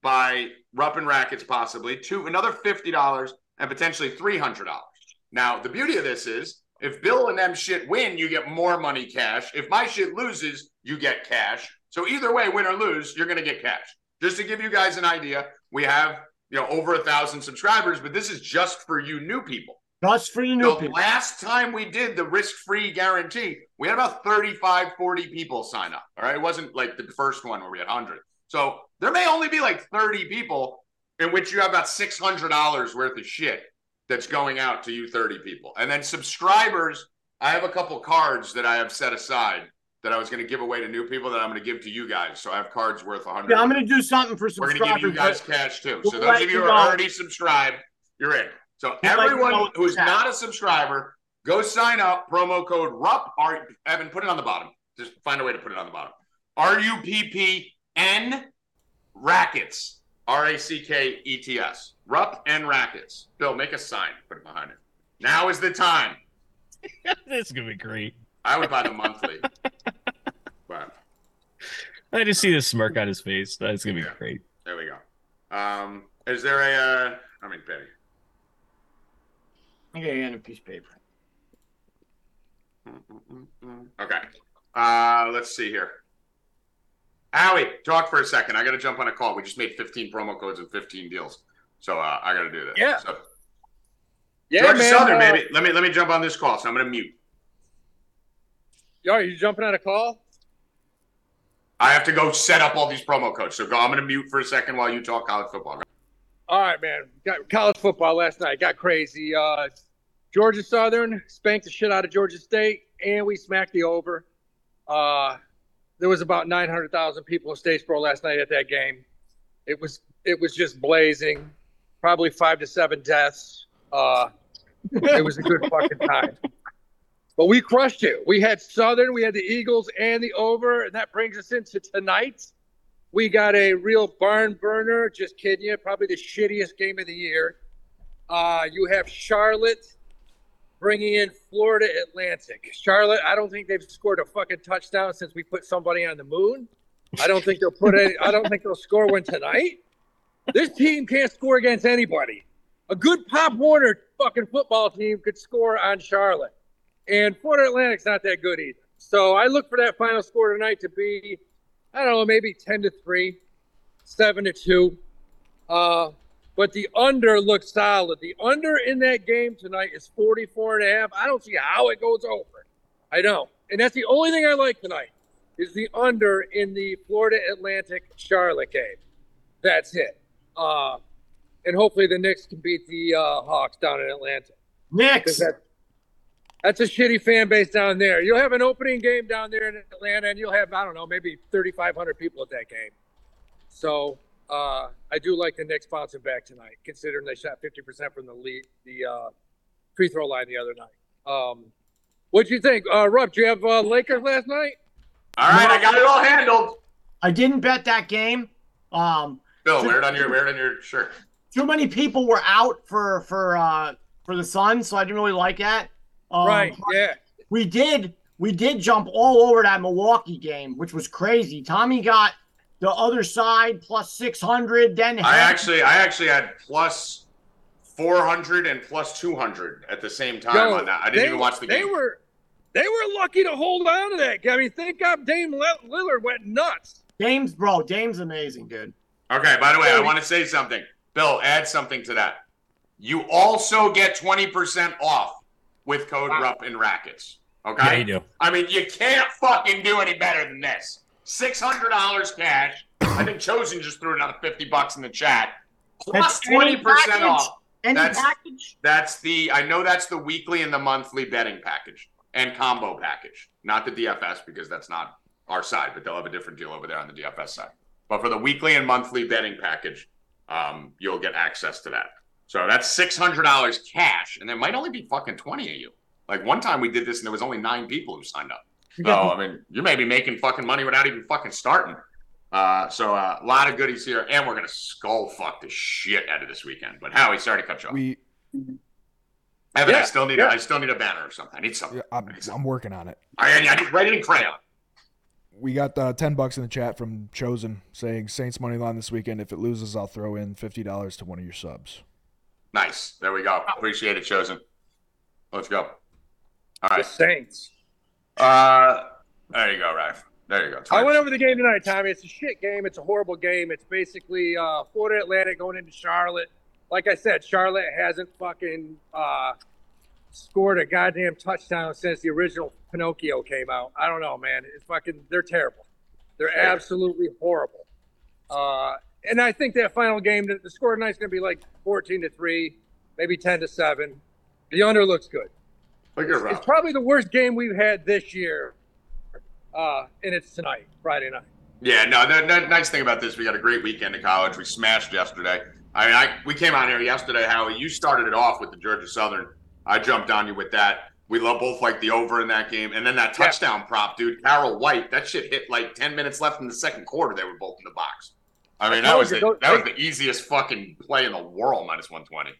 by Rupp and Rackets, possibly two, another fifty dollars, and potentially three hundred dollars. Now the beauty of this is, if Bill and them shit win, you get more money cash. If my shit loses, you get cash. So either way, win or lose, you're gonna get cash. Just to give you guys an idea, we have you know, over a thousand subscribers, but this is just for you new people. Just for you new people. Last time we did the risk-free guarantee, we had about thirty-five, forty people sign up. All right. It wasn't like the first one where we had one hundred. So there may only be like thirty people in which you have about six hundred dollars worth of shit that's going out to you thirty people. And then subscribers, I have a couple cards that I have set aside that I was going to give away to new people that I'm going to give to you guys. So I have cards worth one hundred. Yeah, I'm going to do something for subscribers. We're going to give you guys cash too. So those of you who are already subscribed, you're in. So everyone who's not a subscriber, go sign up. Promo code RUPP. R- Evan, put it on the bottom. Just find a way to put it on the bottom. R U P P N Rackets. R A C K E T S. RUPP and Rackets. Bill, make a sign. Put it behind it. Now is the time. This is going to be great. I would buy the monthly. But I just see the smirk on his face. That's going to be yeah. great. There we go. Um, is there a... Uh, I mean, Benny. Okay, and a piece of paper. Okay. Uh, let's see here. Howie, talk for a second. I got to jump on a call. We just made fifteen promo codes and fifteen deals. So uh, I got to do that. Yeah. So, yeah, George man, Southern, uh, baby. Let me, let me jump on this call. So I'm going to mute. Yo, are you jumping on a call? I have to go set up all these promo codes. So go, I'm going to mute for a second while you talk college football. All right, man. Got college football last night. Got crazy. Uh, Georgia Southern spanked the shit out of Georgia State, and we smacked the over. Uh, there was about nine hundred thousand people in Statesboro last night at that game. It was it was just blazing. Probably five to seven deaths. Uh, it was a good fucking time. But we crushed it. We had Southern, we had the Eagles, and the over, and that brings us into tonight. We got a real barn burner. Just kidding you. Probably the shittiest game of the year. Uh, you have Charlotte bringing in Florida Atlantic. Charlotte, I don't think they've scored a fucking touchdown since we put somebody on the moon. I don't think they'll put any. I don't think they'll score one tonight. This team can't score against anybody. A good Pop Warner fucking football team could score on Charlotte, and Florida Atlantic's not that good either. So I look for that final score tonight to be, I don't know, maybe ten to three, seven to two. Uh, but the under looks solid. The under in that game tonight is forty-four and a half. I don't see how it goes over. I don't. And that's the only thing I like tonight is the under in the Florida Atlantic-Charlotte game. That's it. Uh, and hopefully the Knicks can beat the uh, Hawks down in Atlanta. Knicks! That's a shitty fan base down there. You'll have an opening game down there in Atlanta, and you'll have, I don't know, maybe thirty-five hundred people at that game. So uh, I do like the Knicks bouncing back tonight, considering they shot fifty percent from the lead, the uh, free throw line the other night. Um, what'd you think? Uh, Rupp, do you have uh, Lakers last night? All right, I got it all handled. I didn't bet that game. Um, Bill, wear it on your, wear it on your shirt. Too many people were out for, for, uh, for the Sun, so I didn't really like that. Um, right, yeah. We did we did jump all over that Milwaukee game, which was crazy. Tommy got the other side plus six hundred. Then I actually I actually had plus four hundred and plus two hundred at the same time. Yo, on that. I didn't they, even watch the game. They were they were lucky to hold on to that. I mean, thank God Dame Lillard went nuts. Dame's bro, Dame's amazing, dude. Okay, by the way, I want to say something. Bill, add something to that. You also get twenty percent off with code wow. Rupp and Rackets. Okay? Yeah, you do. I mean, you can't fucking do any better than this. six hundred dollars cash. I think Chosen just threw another fifty bucks in the chat. Plus twenty percent package, off. Any that's, package? That's the, I know that's the weekly and the monthly betting package and combo package. Not the D F S because that's not our side, but they'll have a different deal over there on the D F S side. But for the weekly and monthly betting package, um, you'll get access to that. So that's six hundred dollars cash, and there might only be fucking twenty of you. Like, one time we did this, and there was only nine people who signed up. So, I mean, you may be making fucking money without even fucking starting. Uh, so a uh, lot of goodies here, and we're going to skull fuck the shit out of this weekend. But Howie, sorry to cut you off. We... Evan, yeah, I, still need yeah. a, I still need a banner or something. I need something. Yeah, I'm, I need something. I'm working on it. I, I need write it in crayon. We got uh, ten bucks in the chat from Chosen saying, Saints money line this weekend. If it loses, I'll throw in fifty dollars to one of your subs. Nice. There we go. Appreciate it, Chosen. Let's go. All right. The Saints. Uh, there you go, Ralph. There you go. Twitch. I went over the game tonight, Tommy. It's a shit game. It's a horrible game. It's basically uh, Florida Atlantic going into Charlotte. Like I said, Charlotte hasn't fucking uh, scored a goddamn touchdown since the original Pinocchio came out. I don't know, man. It's fucking – they're terrible. They're sure. absolutely horrible. Uh, and I think that final game, the score tonight's going to be like fourteen to three, maybe ten to seven. The under looks good. But you're wrong. It's probably the worst game we've had this year. Uh, and it's tonight, Friday night. Yeah, no, the, the nice thing about this, we got a great weekend of college. We smashed yesterday. I mean, I, we came on here yesterday, Howie. You started it off with the Georgia Southern. I jumped on you with that. We love both, like, the over in that game. And then that touchdown yeah. prop, dude, Carroll White, that shit hit like ten minutes left in the second quarter. They were both in the box. I mean, I that was the, that was the easiest fucking play in the world, minus one twenty.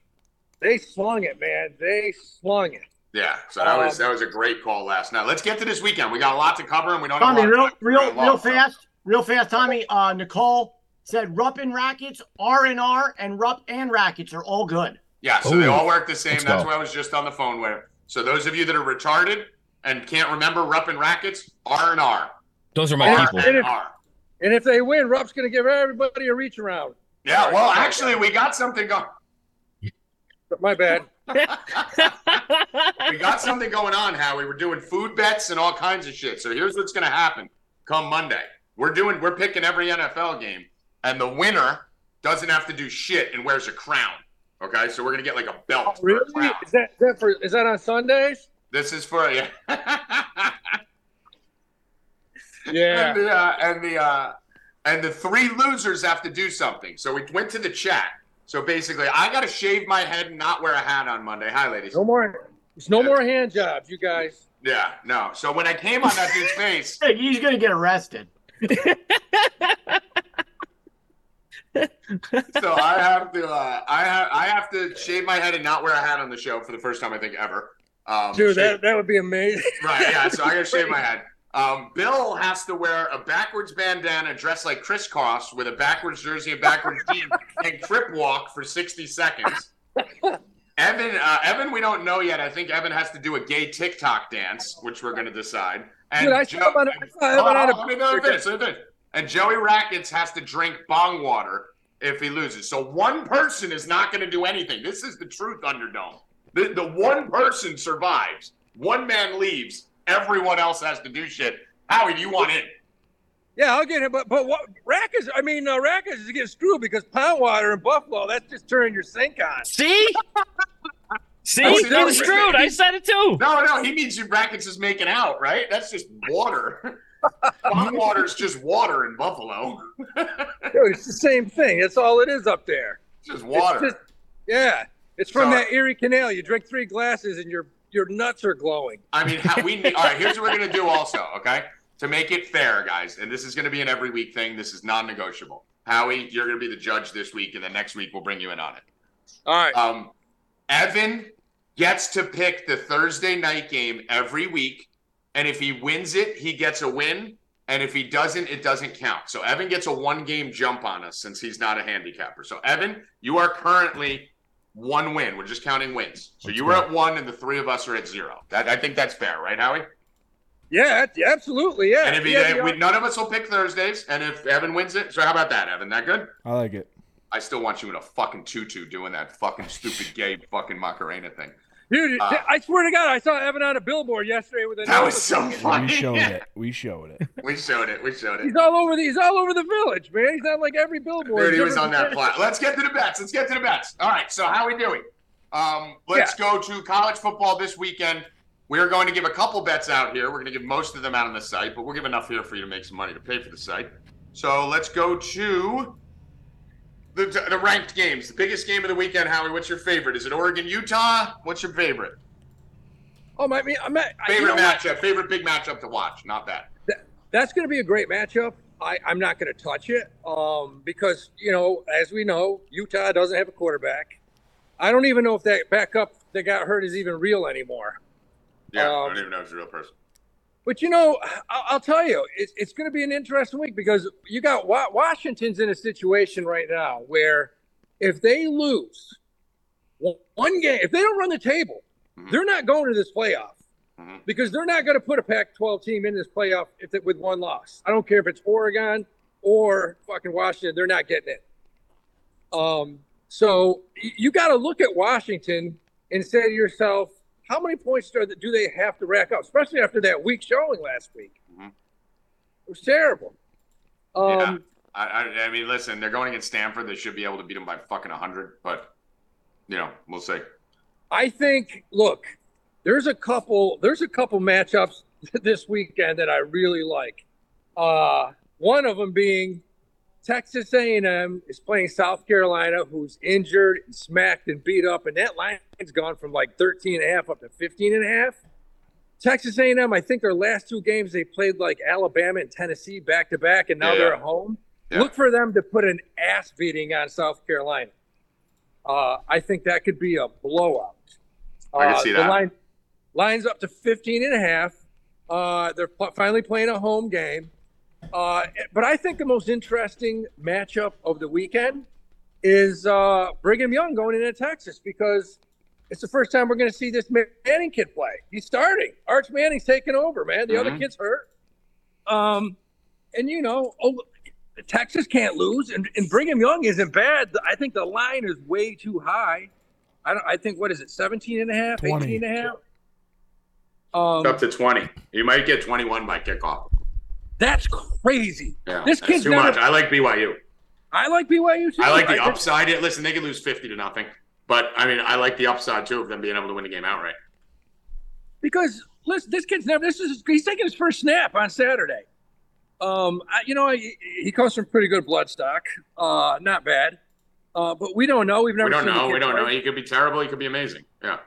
They slung it, man. They slung it. Yeah, so that was um, that was a great call last night. Let's get to this weekend. We got a lot to cover, and we don't. Tommy, have a lot real, real, real fast, real fast, Tommy. Uh, Nicole said Rupp and Rackets, R and R, and Rupp and Rackets are all good. Yeah, so Ooh. They all work the same. Let's That's go. What I was just on the phone with. So those of you that are retarded and can't remember Rupp and Rackets, R and R. Those are my R people. And, if, R. and if they win, Rupp's going to give everybody a reach around. Yeah, well, actually, we got something going. My bad. We got something going on, Howie. We're doing food bets and all kinds of shit. So here's what's going to happen come Monday. We're doing, we're picking every N F L game, and the winner doesn't have to do shit and wears a crown. Okay, so we're going to get like a belt. Oh, really? For a is that, is that for? Is that on Sundays? This is for yeah. yeah. And the uh, and the uh, and the three losers have to do something. So we went to the chat. So basically, I got to shave my head and not wear a hat on Monday. Hi, ladies. No more. It's no yeah. more hand jobs, you guys. Yeah, no. So when I came on that dude's face. He's going to get arrested. So I have to uh, I have, I have to shave my head and not wear a hat on the show for the first time, I think, ever. Um, Dude, shave, that, that would be amazing. Right, yeah. So I got to shave my head. Um, Bill has to wear a backwards bandana, dressed like Kris Kross, with a backwards jersey and backwards jeans, and crip walk for sixty seconds. Evan, uh, Evan, we don't know yet. I think Evan has to do a gay TikTok dance, which we're going to decide. And Dude, I Joe- on, I oh, let me finish, let me finish. And Joey Rackets has to drink bong water if he loses. So one person is not going to do anything. This is the truth, Underdome. The, the one person survives. One man leaves. Everyone else has to do shit. Howie, do you want in? Yeah, I'll get him. But but what Rackets? I mean, uh, Rackets is getting screwed because pound water in Buffalo. That's just turning your sink on. See, see, he's getting no, screwed. He, I said it too. No, no, he means your Rackets is making out, right? That's just water. Pound water is just water in Buffalo. Dude, it's the same thing. That's all it is up there. It's just water. It's just, yeah, it's from so, that Erie Canal. You drink three glasses and you're. Your nuts are glowing. I mean, how we all right, here's what we're going to do also, okay? To make it fair, guys, and this is going to be an every week thing. This is non-negotiable. Howie, you're going to be the judge this week, and then next week we'll bring you in on it. All right. Um, Evan gets to pick the Thursday night game every week, and if he wins it, he gets a win, and if he doesn't, it doesn't count. So Evan gets a one-game jump on us since he's not a handicapper. So, Evan, you are currently – one win. We're just counting wins. So you were at one, and the three of us are at zero. That I think that's fair, right, Howie? Yeah, absolutely. Yeah. And if he, yeah, if we, none of us will pick Thursdays, and if Evan wins it, so how about that, Evan? That good? I like it. I still want you in a fucking tutu doing that fucking stupid gay fucking Macarena thing. Dude, uh, I swear to God, I saw Evan on a billboard yesterday with a. That was so funny. We showed it. We showed it. we showed it. We showed it. He's all over the. He's all over the village, man. He's not like every billboard. Dude, he was on that flat. Let's get to the bets. Let's get to the bets. All right. So how are we doing? Um, let's yeah. go to college football this weekend. We are going to give a couple bets out here. We're going to give most of them out on the site, but we'll give enough here for you to make some money to pay for the site. So let's go to. The, the ranked games, the biggest game of the weekend, Howie. What's your favorite? Is it Oregon, Utah? What's your favorite? Oh, my, I'm at, favorite I, matchup, what? favorite big matchup to watch. Not bad. That, that's going to be a great matchup. I, I'm not going to touch it um, because, you know, as we know, Utah doesn't have a quarterback. I don't even know if that backup that got hurt is even real anymore. Yeah, um, I don't even know if it's a real person. But, you know, I'll tell you, it's going to be an interesting week because you got Washington's in a situation right now where if they lose one game, if they don't run the table, mm-hmm. they're not going to this playoff. mm-hmm. because they're not going to put a Pac twelve team in this playoff if it, with one loss. I don't care if it's Oregon or fucking Washington. They're not getting it. Um, so you got to look at Washington and say to yourself, how many points do they have to rack up, especially after that weak showing last week? Mm-hmm. It was terrible. Um, yeah. I, I, I mean, listen, they're going against Stanford. They should be able to beat them by fucking one hundred, but, you know, we'll see. I think, look, there's a couple there's a couple matchups this weekend that I really like. Uh, one of them being Texas A and M is playing South Carolina, who's injured and smacked and beat up, and that line's gone from like thirteen and a half up to fifteen and a half. Texas A and M, I think their last two games they played like Alabama and Tennessee back-to-back, and now yeah. they're at home. Yeah. Look for them to put an ass beating on South Carolina. Uh, I think that could be a blowout. Uh, I can see that. The line, line's up to fifteen and a half. Uh, they're pl- finally playing a home game. Uh, but I think the most interesting matchup of the weekend is uh, Brigham Young going into Texas, because it's the first time we're going to see this Manning kid play. He's starting. Arch Manning's taking over, man. The mm-hmm. other kid's hurt. Um, and, you know, oh, Texas can't lose, and, and Brigham Young isn't bad. I think the line is way too high. I don't. I think, what is it, seventeen and a half, twenty. eighteen and a half? Um, up to twenty. You might get twenty-one by kickoff. That's crazy. Yeah, this that's kid's too never, much. I like B Y U. I like B Y U too. I like the I upside. Think, Listen, they could lose fifty to nothing. But, I mean, I like the upside too of them being able to win the game outright. Because, listen, this kid's never – This is he's taking his first snap on Saturday. Um, I, you know, I, he comes from pretty good blood stock. Uh, not bad. Uh, but we don't know. We've never. We don't seen know. We don't play. know. He could be terrible. He could be amazing. Yeah.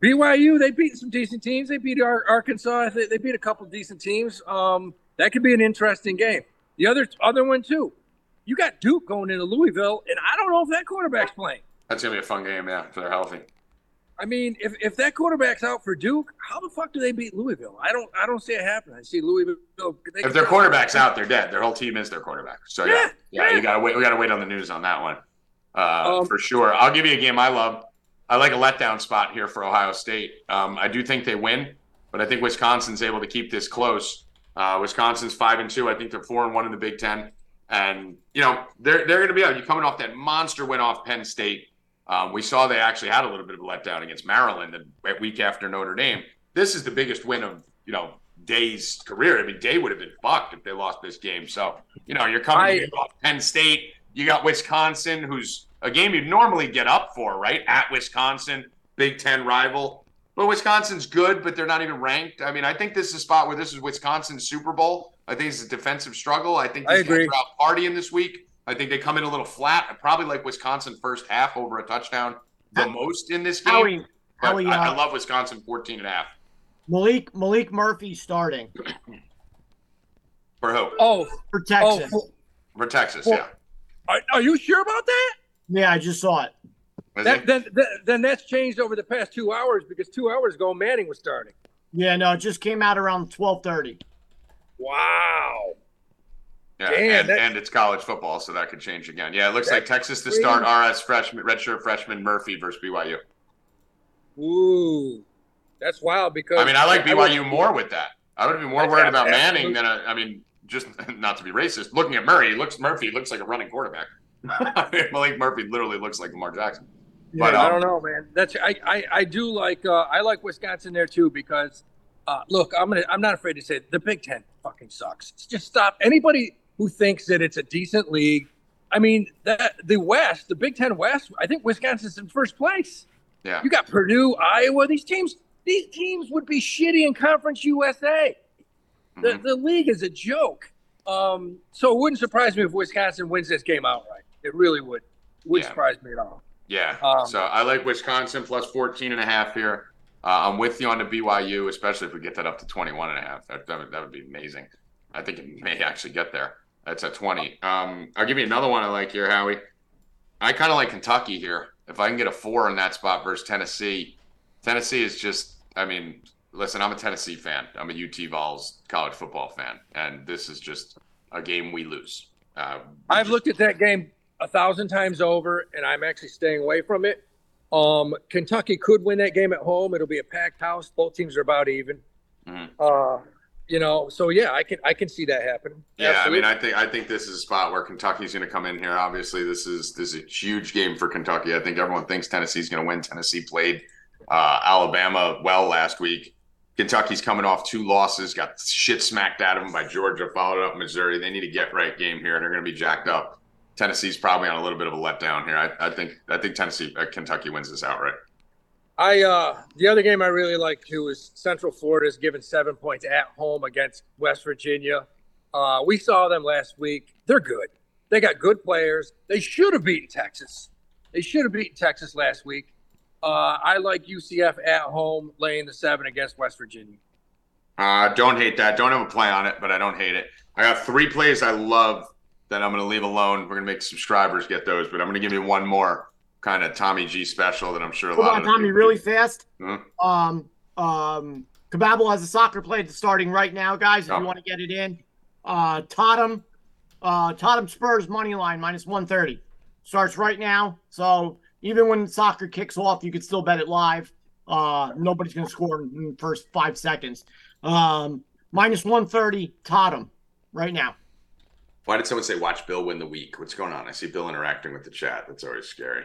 B Y U, they beat some decent teams. They beat Arkansas. They, they beat a couple of decent teams. Um, that could be an interesting game. The other other one too. You got Duke going into Louisville, and I don't know if that quarterback's playing. That's gonna be a fun game, yeah, if they're healthy. I mean, if, if that quarterback's out for Duke, how the fuck do they beat Louisville? I don't I don't see it happening. I see Louisville. If their quarterback's out, they're dead. Their whole team is their quarterback. So yeah, yeah, yeah. you gotta wait. We gotta wait on the news on that one, uh, um, for sure. I'll give you a game I love. I like a letdown spot here for Ohio State. Um, I do think they win, but I think Wisconsin's able to keep this close. Uh, Wisconsin's five and two. I think they're four and one in the Big Ten, and you know they're they're gonna be out. You're coming off that monster win off Penn State. Um, we saw they actually had a little bit of a letdown against Maryland the week after Notre Dame. This is the biggest win of, you know, Day's career. I mean, Day would have been fucked if they lost this game. So, you know, you're coming I, off Penn State. You got Wisconsin, who's a game you'd normally get up for, right? At Wisconsin, Big Ten rival. But Wisconsin's good, but they're not even ranked. I mean, I think this is a spot where this is Wisconsin's Super Bowl. I think it's a defensive struggle. I think these guys are out partying this week. I think they come in a little flat. I probably like Wisconsin first half over a touchdown the most in this game. Howie, but Howie, I, I love Wisconsin fourteen and a half. Malik Malik Murphy starting. For who? Oh, for Texas. Oh, for, for Texas, for, yeah. Are, are you sure about that? Yeah, I just saw it. That, then, that, then that's changed over the past two hours because two hours ago Manning was starting. Yeah, no, it just came out around twelve thirty. Wow. Yeah, Damn, and, and it's college football, so that could change again. Yeah, it looks like Texas to start R S freshman, redshirt freshman Murphy versus B Y U. Ooh, that's wild because – I mean, I like B Y U more with that. I would be more worried about Manning than – I mean, just not to be racist, looking at Murray, looks Murphy looks like a running quarterback. I mean, Malik Murphy literally looks like Lamar Jackson. But, yeah, um, I don't know, man. That's I, I, I do like uh, – I like Wisconsin there too because, uh, look, I'm gonna I'm not afraid to say it, the Big Ten fucking sucks. It's just stop – anybody – who thinks that it's a decent league. I mean, that the West, the Big Ten West, I think Wisconsin's in first place. Yeah. You got Purdue, Iowa. These teams these teams would be shitty in Conference U S A. The mm-hmm. the league is a joke. Um, so it wouldn't surprise me if Wisconsin wins this game outright. It really would. It wouldn't yeah. surprise me at all. Yeah. Um, so I like Wisconsin plus fourteen and a half here. Uh, I'm with you on the B Y U, especially if we get that up to twenty-one and a half. That, that, would, that would be amazing. I think it may actually get there. That's at twenty. Um, I'll give you another one I like here, Howie. I kind of like Kentucky here. If I can get a four in that spot versus Tennessee, Tennessee is just, I mean, listen, I'm a Tennessee fan. I'm a U T Vols college football fan, and this is just a game we lose. Uh, we I've just... looked at that game a thousand times over, and I'm actually staying away from it. Um, Kentucky could win that game at home. It'll be a packed house. Both teams are about even. Mm. Uh, you know, so yeah, I can I can see that happening. Yeah, absolutely. I mean, I think I think this is a spot where Kentucky's going to come in here. Obviously, this is this is a huge game for Kentucky. I think everyone thinks Tennessee's going to win. Tennessee played uh, Alabama well last week. Kentucky's coming off two losses, got shit smacked out of them by Georgia, followed up Missouri. They need a get right game here, and they're going to be jacked up. Tennessee's probably on a little bit of a letdown here. I, I think I think Tennessee uh, Kentucky wins this outright. I uh, the other game I really like too is Central Florida's given seven points at home against West Virginia. Uh, we saw them last week. They're good. They got good players. They should have beaten Texas. They should have beaten Texas last week. Uh, I like U C F at home laying the seven against West Virginia. Uh, don't hate that. Don't have a play on it, but I don't hate it. I got three plays I love that I'm going to leave alone. We're going to make subscribers get those, but I'm going to give you one more kind of Tommy G special that I'm sure a Come lot on, of Tommy, people... really fast. Mm-hmm. Um, um, Kababble has a soccer play that's starting right now, guys, if oh. you want to get it in. Uh, Tottenham, uh, Tottenham Spurs money line, minus one thirty. Starts right now, so... Even when soccer kicks off, you can still bet it live. Uh, nobody's going to score in the first five seconds. Um, minus one thirty, Tottenham, right now. Why did someone say watch Bill win the week? What's going on? I see Bill interacting with the chat. That's always scary.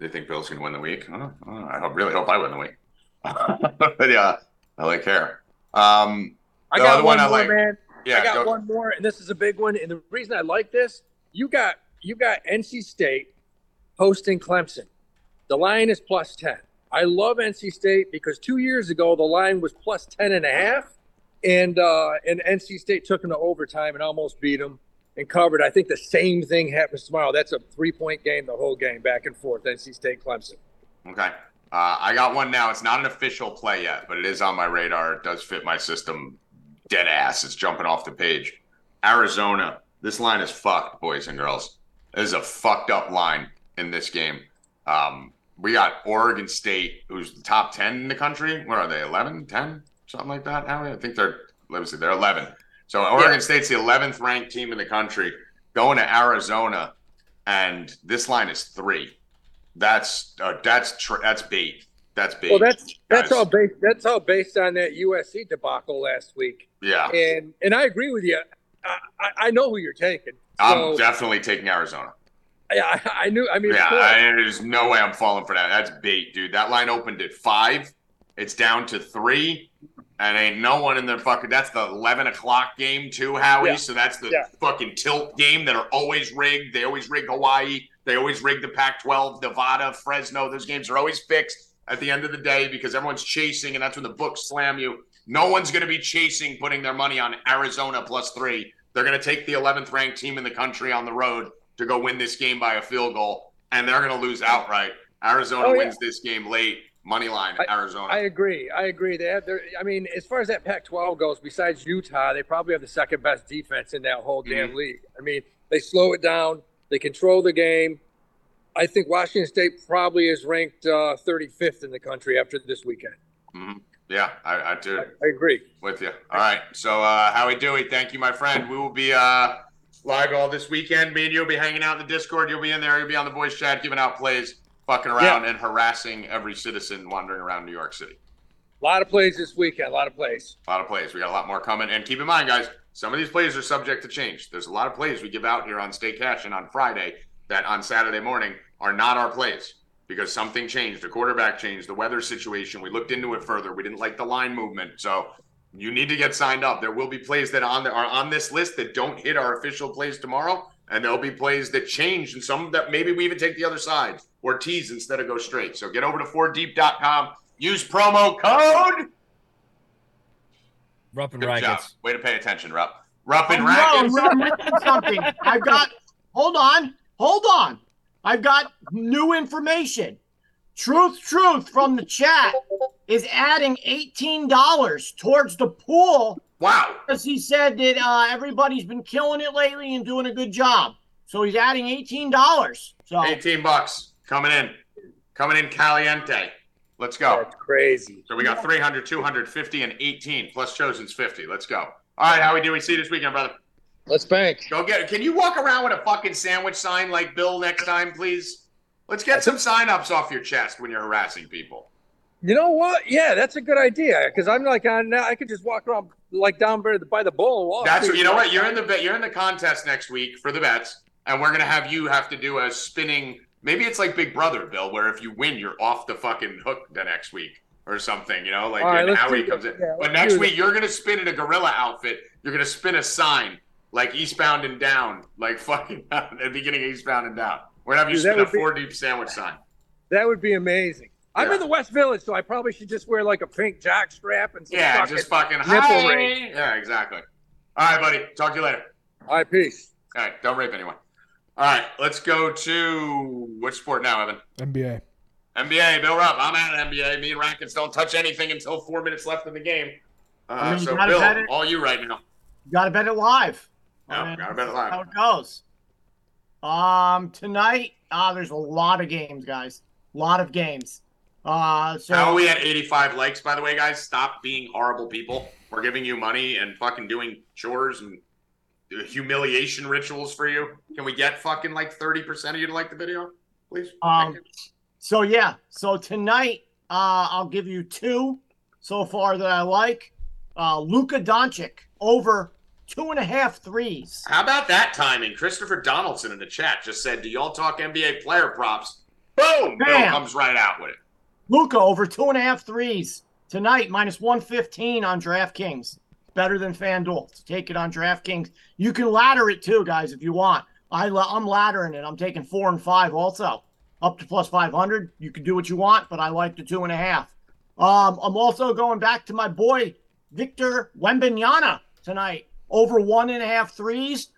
They think Bill's going to win the week? I, don't, I, don't I hope, really hope I win the week. But yeah, I like hair. Um, I got one, one I more, like, man. Yeah, I got go. one more, and this is a big one. And the reason I like this, you got you got N C State hosting Clemson. The line is plus ten. I love N C State because two years ago, the line was plus ten and a half, and, uh, and N C State took them to overtime and almost beat them and covered. I think the same thing happens tomorrow. That's a three-point game the whole game, back and forth, N C State, Clemson. Okay. Uh, I got one now. It's not an official play yet, but it is on my radar. It does fit my system dead ass. It's jumping off the page. Arizona. This line is fucked, boys and girls. This is a fucked up line. In this game, um, we got Oregon State, who's the top ten in the country. What are they, eleven, ten, something like that? I think they're, let me see, they're eleven. So Oregon yeah. State's the eleventh ranked team in the country, going to Arizona, and this line is three. That's uh, that's tr- that's bait. That's bait. Well, that's that's guys. all based. That's all based on that U S C debacle last week. Yeah, and and I agree with you. I, I, I know who you're taking. So. I'm definitely taking Arizona. Yeah, I, I knew. I mean, yeah, cool. I, there's no way I'm falling for that. That's bait, dude. That line opened at five. It's down to three, and ain't no one in the fucking. That's the eleven o'clock game too, Howie. Yeah. So that's the yeah. fucking tilt game that are always rigged. They always rig Hawaii. They always rig the Pac twelve, Nevada, Fresno. Those games are always fixed at the end of the day because everyone's chasing, and that's when the books slam you. No one's going to be chasing putting their money on Arizona plus three. They're going to take the eleventh ranked team in the country on the road to go win this game by a field goal, and they're going to lose outright. Arizona oh, yeah. wins this game late. Money line, I, Arizona. I agree. I agree. They have their, I mean, as far as that Pac twelve goes, besides Utah, they probably have the second best defense in that whole damn mm-hmm. league. I mean, they slow it down. They control the game. I think Washington State probably is ranked uh, thirty-fifth in the country after this weekend. Mm-hmm. Yeah, I, I do. I, I agree. With you. All right. So, uh, Howie Dewey, thank you, my friend. We will be uh, – live all this weekend. Me and you will be hanging out in the Discord. You'll be in there. You'll be on the voice chat, giving out plays, fucking around, yeah. and harassing every citizen wandering around New York City. A lot of plays this weekend. A lot of plays. A lot of plays. We got a lot more coming. And keep in mind, guys, some of these plays are subject to change. There's a lot of plays we give out here on Stay Cashin' on Friday that on Saturday morning are not our plays because something changed. The quarterback changed. The weather situation. We looked into it further. We didn't like the line movement. So you need to get signed up. There will be plays that on the, are on this list that don't hit our official plays tomorrow, and there'll be plays that change, and some that maybe we even take the other side or tease instead of go straight. So get over to four deep dot com. Use promo code Rupp and Rackets. Way to pay attention, Rupp. Rupp and Rackets. No, I'm missing something. I've got – hold on. Hold on. I've got new information. Truth, truth from the chat is adding eighteen dollars towards the pool. Wow. Because he said that uh, everybody's been killing it lately and doing a good job. So he's adding eighteen dollars. So eighteen bucks coming in. Coming in caliente. Let's go. That's crazy. So we got three hundred, two hundred fifty, and eighteen, plus Chosen's fifty. Let's go. All right, Howie, do we see you this weekend, brother? Let's bank. Go get it. Can you walk around with a fucking sandwich sign like Bill next time, please? Let's get some signups off your chest when you're harassing people. You know what? Yeah, that's a good idea. Because I'm like, I, I could just walk around like down by the, by the bowl and walk. That's what, you know what? You're in the bet. You're in the contest next week for the bets, and we're gonna have you have to do a spinning. Maybe it's like Big Brother, Bill, where if you win, you're off the fucking hook the next week or something. You know, like right, an hour he comes in. Yeah, but next week, you're gonna spin in a gorilla outfit. You're gonna spin a sign like Eastbound and Down, like fucking at the beginning of Eastbound and Down. We're gonna have you Dude, spin a four-deep sandwich sign. That would be amazing. I'm yeah. in the West Village, so I probably should just wear like a pink jockstrap and some yeah, fucking just fucking nipple ring. Yeah, exactly. All right, buddy. Talk to you later. All right, peace. All right, don't rape anyone. All right, let's go to which sport now, Evan? N B A. N B A, Bill Rupp. I'm out of N B A. Me and Rackets don't touch anything until four minutes left in the game. Uh, I mean, so Bill, it, all you right now. You gotta bet it live. No, I mean, gotta bet it live. How it goes? Um, tonight, ah, uh, there's a lot of games, guys. A lot of games. Uh, so now we had eighty-five likes, by the way, guys. Stop being horrible people. We're giving you money and fucking doing chores and humiliation rituals for you. Can we get fucking like thirty percent of you to like the video, please? Um, so yeah, so tonight uh, I'll give you two so far that I like. Uh, Luka Doncic over two and a half threes. How about that timing? Christopher Donaldson in the chat just said, "Do y'all talk N B A player props?" Boom! Bill comes right out with it. Luka over two and a half threes tonight, minus one fifteen on DraftKings. Better than FanDuel. Take it on DraftKings. You can ladder it too, guys, if you want. I, I'm laddering it. I'm taking four and five also. Up to plus five hundred. You can do what you want, but I like the two and a half. Um, I'm also going back to my boy, Victor Wembanyama tonight. Over one and a half threes.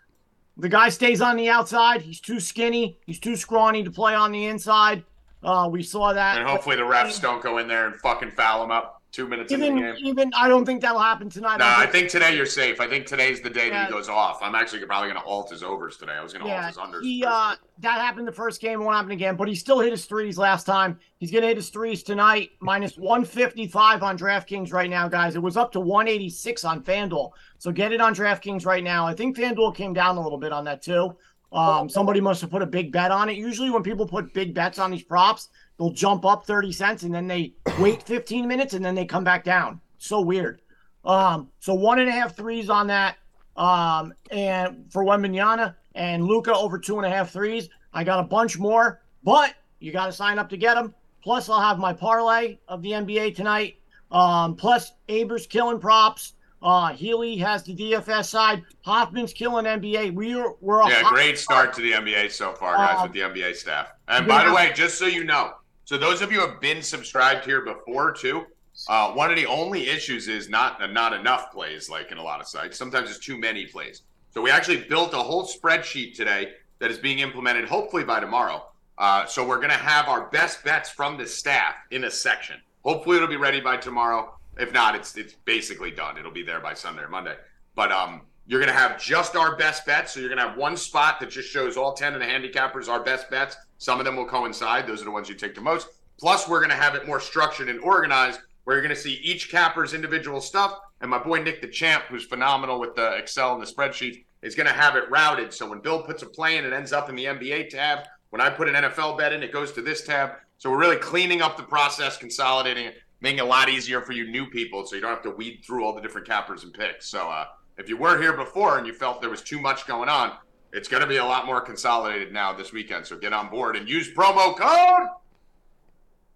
The guy stays on the outside. He's too skinny. He's too scrawny to play on the inside. Uh, we saw that. And hopefully the refs don't go in there and fucking foul him up two minutes even, into the game. Even, I don't think that'll happen tonight. No, I think today you're safe. I think today's the day yeah. that he goes off. I'm actually probably going to alt his overs today. I was going to yeah, alt his unders. He, uh, that happened the first game. It won't happen again. But he still hit his threes last time. He's going to hit his threes tonight. Minus one fifty-five on DraftKings right now, guys. It was up to one eighty-six on FanDuel. So get it on DraftKings right now. I think FanDuel came down a little bit on that too. Um, somebody must have put a big bet on it. Usually when people put big bets on these props, they'll jump up thirty cents and then they wait fifteen minutes and then they come back down. So weird. Um, so one and a half threes on that. Um, and for Wembanyama and Luka over two and a half threes, I got a bunch more, but you got to sign up to get them. Plus I'll have my parlay of the N B A tonight. Um, plus Aber's killing props. Uh, Healy has the D F S side. Hoffman's killing N B A. We are, we're a yeah, great start to the N B A so far, guys, um, with the N B A staff. And by yeah. the way, just so you know, so those of you who have been subscribed here before too, uh, one of the only issues is not not enough plays, like in a lot of sites. Sometimes it's too many plays. So we actually built a whole spreadsheet today that is being implemented hopefully by tomorrow. Uh, so we're going to have our best bets from the staff in a section. Hopefully it'll be ready by tomorrow. If not, it's it's basically done. It'll be there by Sunday or Monday. But um, you're going to have just our best bets. So you're going to have one spot that just shows all ten of the handicappers, our best bets. Some of them will coincide. Those are the ones you take the most. Plus, we're going to have it more structured and organized where you're going to see each capper's individual stuff. And my boy Nick the Champ, who's phenomenal with the Excel and the spreadsheet, is going to have it routed. So when Bill puts a play in, it ends up in the N B A tab. When I put an N F L bet in, it goes to this tab. So we're really cleaning up the process, consolidating it, making it a lot easier for you new people so you don't have to weed through all the different cappers and picks. So uh, if you were here before and you felt there was too much going on, it's going to be a lot more consolidated now this weekend. So get on board and use promo code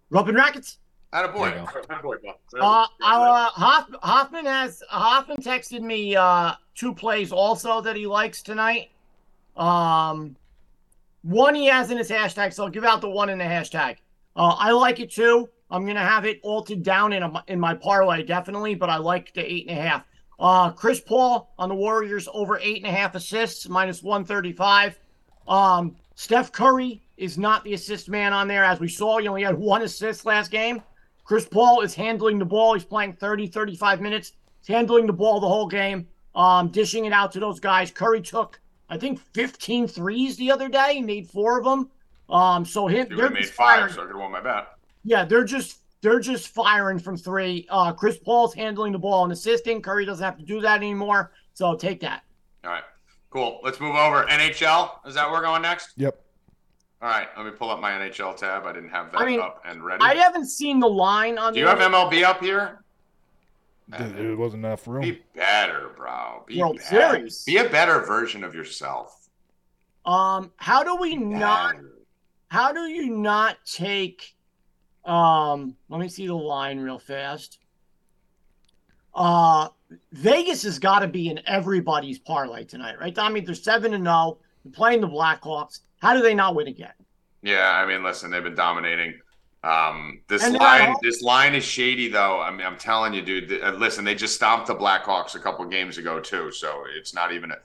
Rupp and Rackets. Attaboy. Attaboy, Bob. Uh, uh, Hoff- Hoffman has Hoffman texted me uh, two plays also that he likes tonight. Um, one he has in his hashtag, so I'll give out the one in the hashtag. Uh, I like it too. I'm going to have it altered down in a, in my parlay, definitely, but I like the eight and a half. Uh, Chris Paul on the Warriors over eight and a half assists, minus one thirty-five. Um, Steph Curry is not the assist man on there. As we saw, he only had one assist last game. Chris Paul is handling the ball. He's playing thirty, thirty-five minutes. He's handling the ball the whole game, um, dishing it out to those guys. Curry took, I think, fifteen threes the other day. He made four of them. Um, so him, Dude, they're made five, so I could have won my bet. Yeah, they're just they're just firing from three. Uh, Chris Paul's handling the ball and assisting. Curry doesn't have to do that anymore, so take that. All right, cool. Let's move over. N H L, is that where we're going next? Yep. All right, let me pull up my N H L tab. I didn't have that I mean, up and ready. I haven't seen the line on. Do the you N H L have M L B up here? Dude, there wasn't enough room. Be better, bro. Be World better. Series. Be a better version of yourself. Um, how do we not? How do you not take? Um, let me see the line real fast. Uh, Vegas has got to be in everybody's parlay tonight, right? I mean, they're seven and zero. They're playing the Blackhawks. How do they not win again? Yeah, I mean, listen, they've been dominating. Um, this and line, this line is shady, though. I mean, I'm telling you, dude. Th- listen, they just stomped the Blackhawks a couple games ago too, so it's not even. A-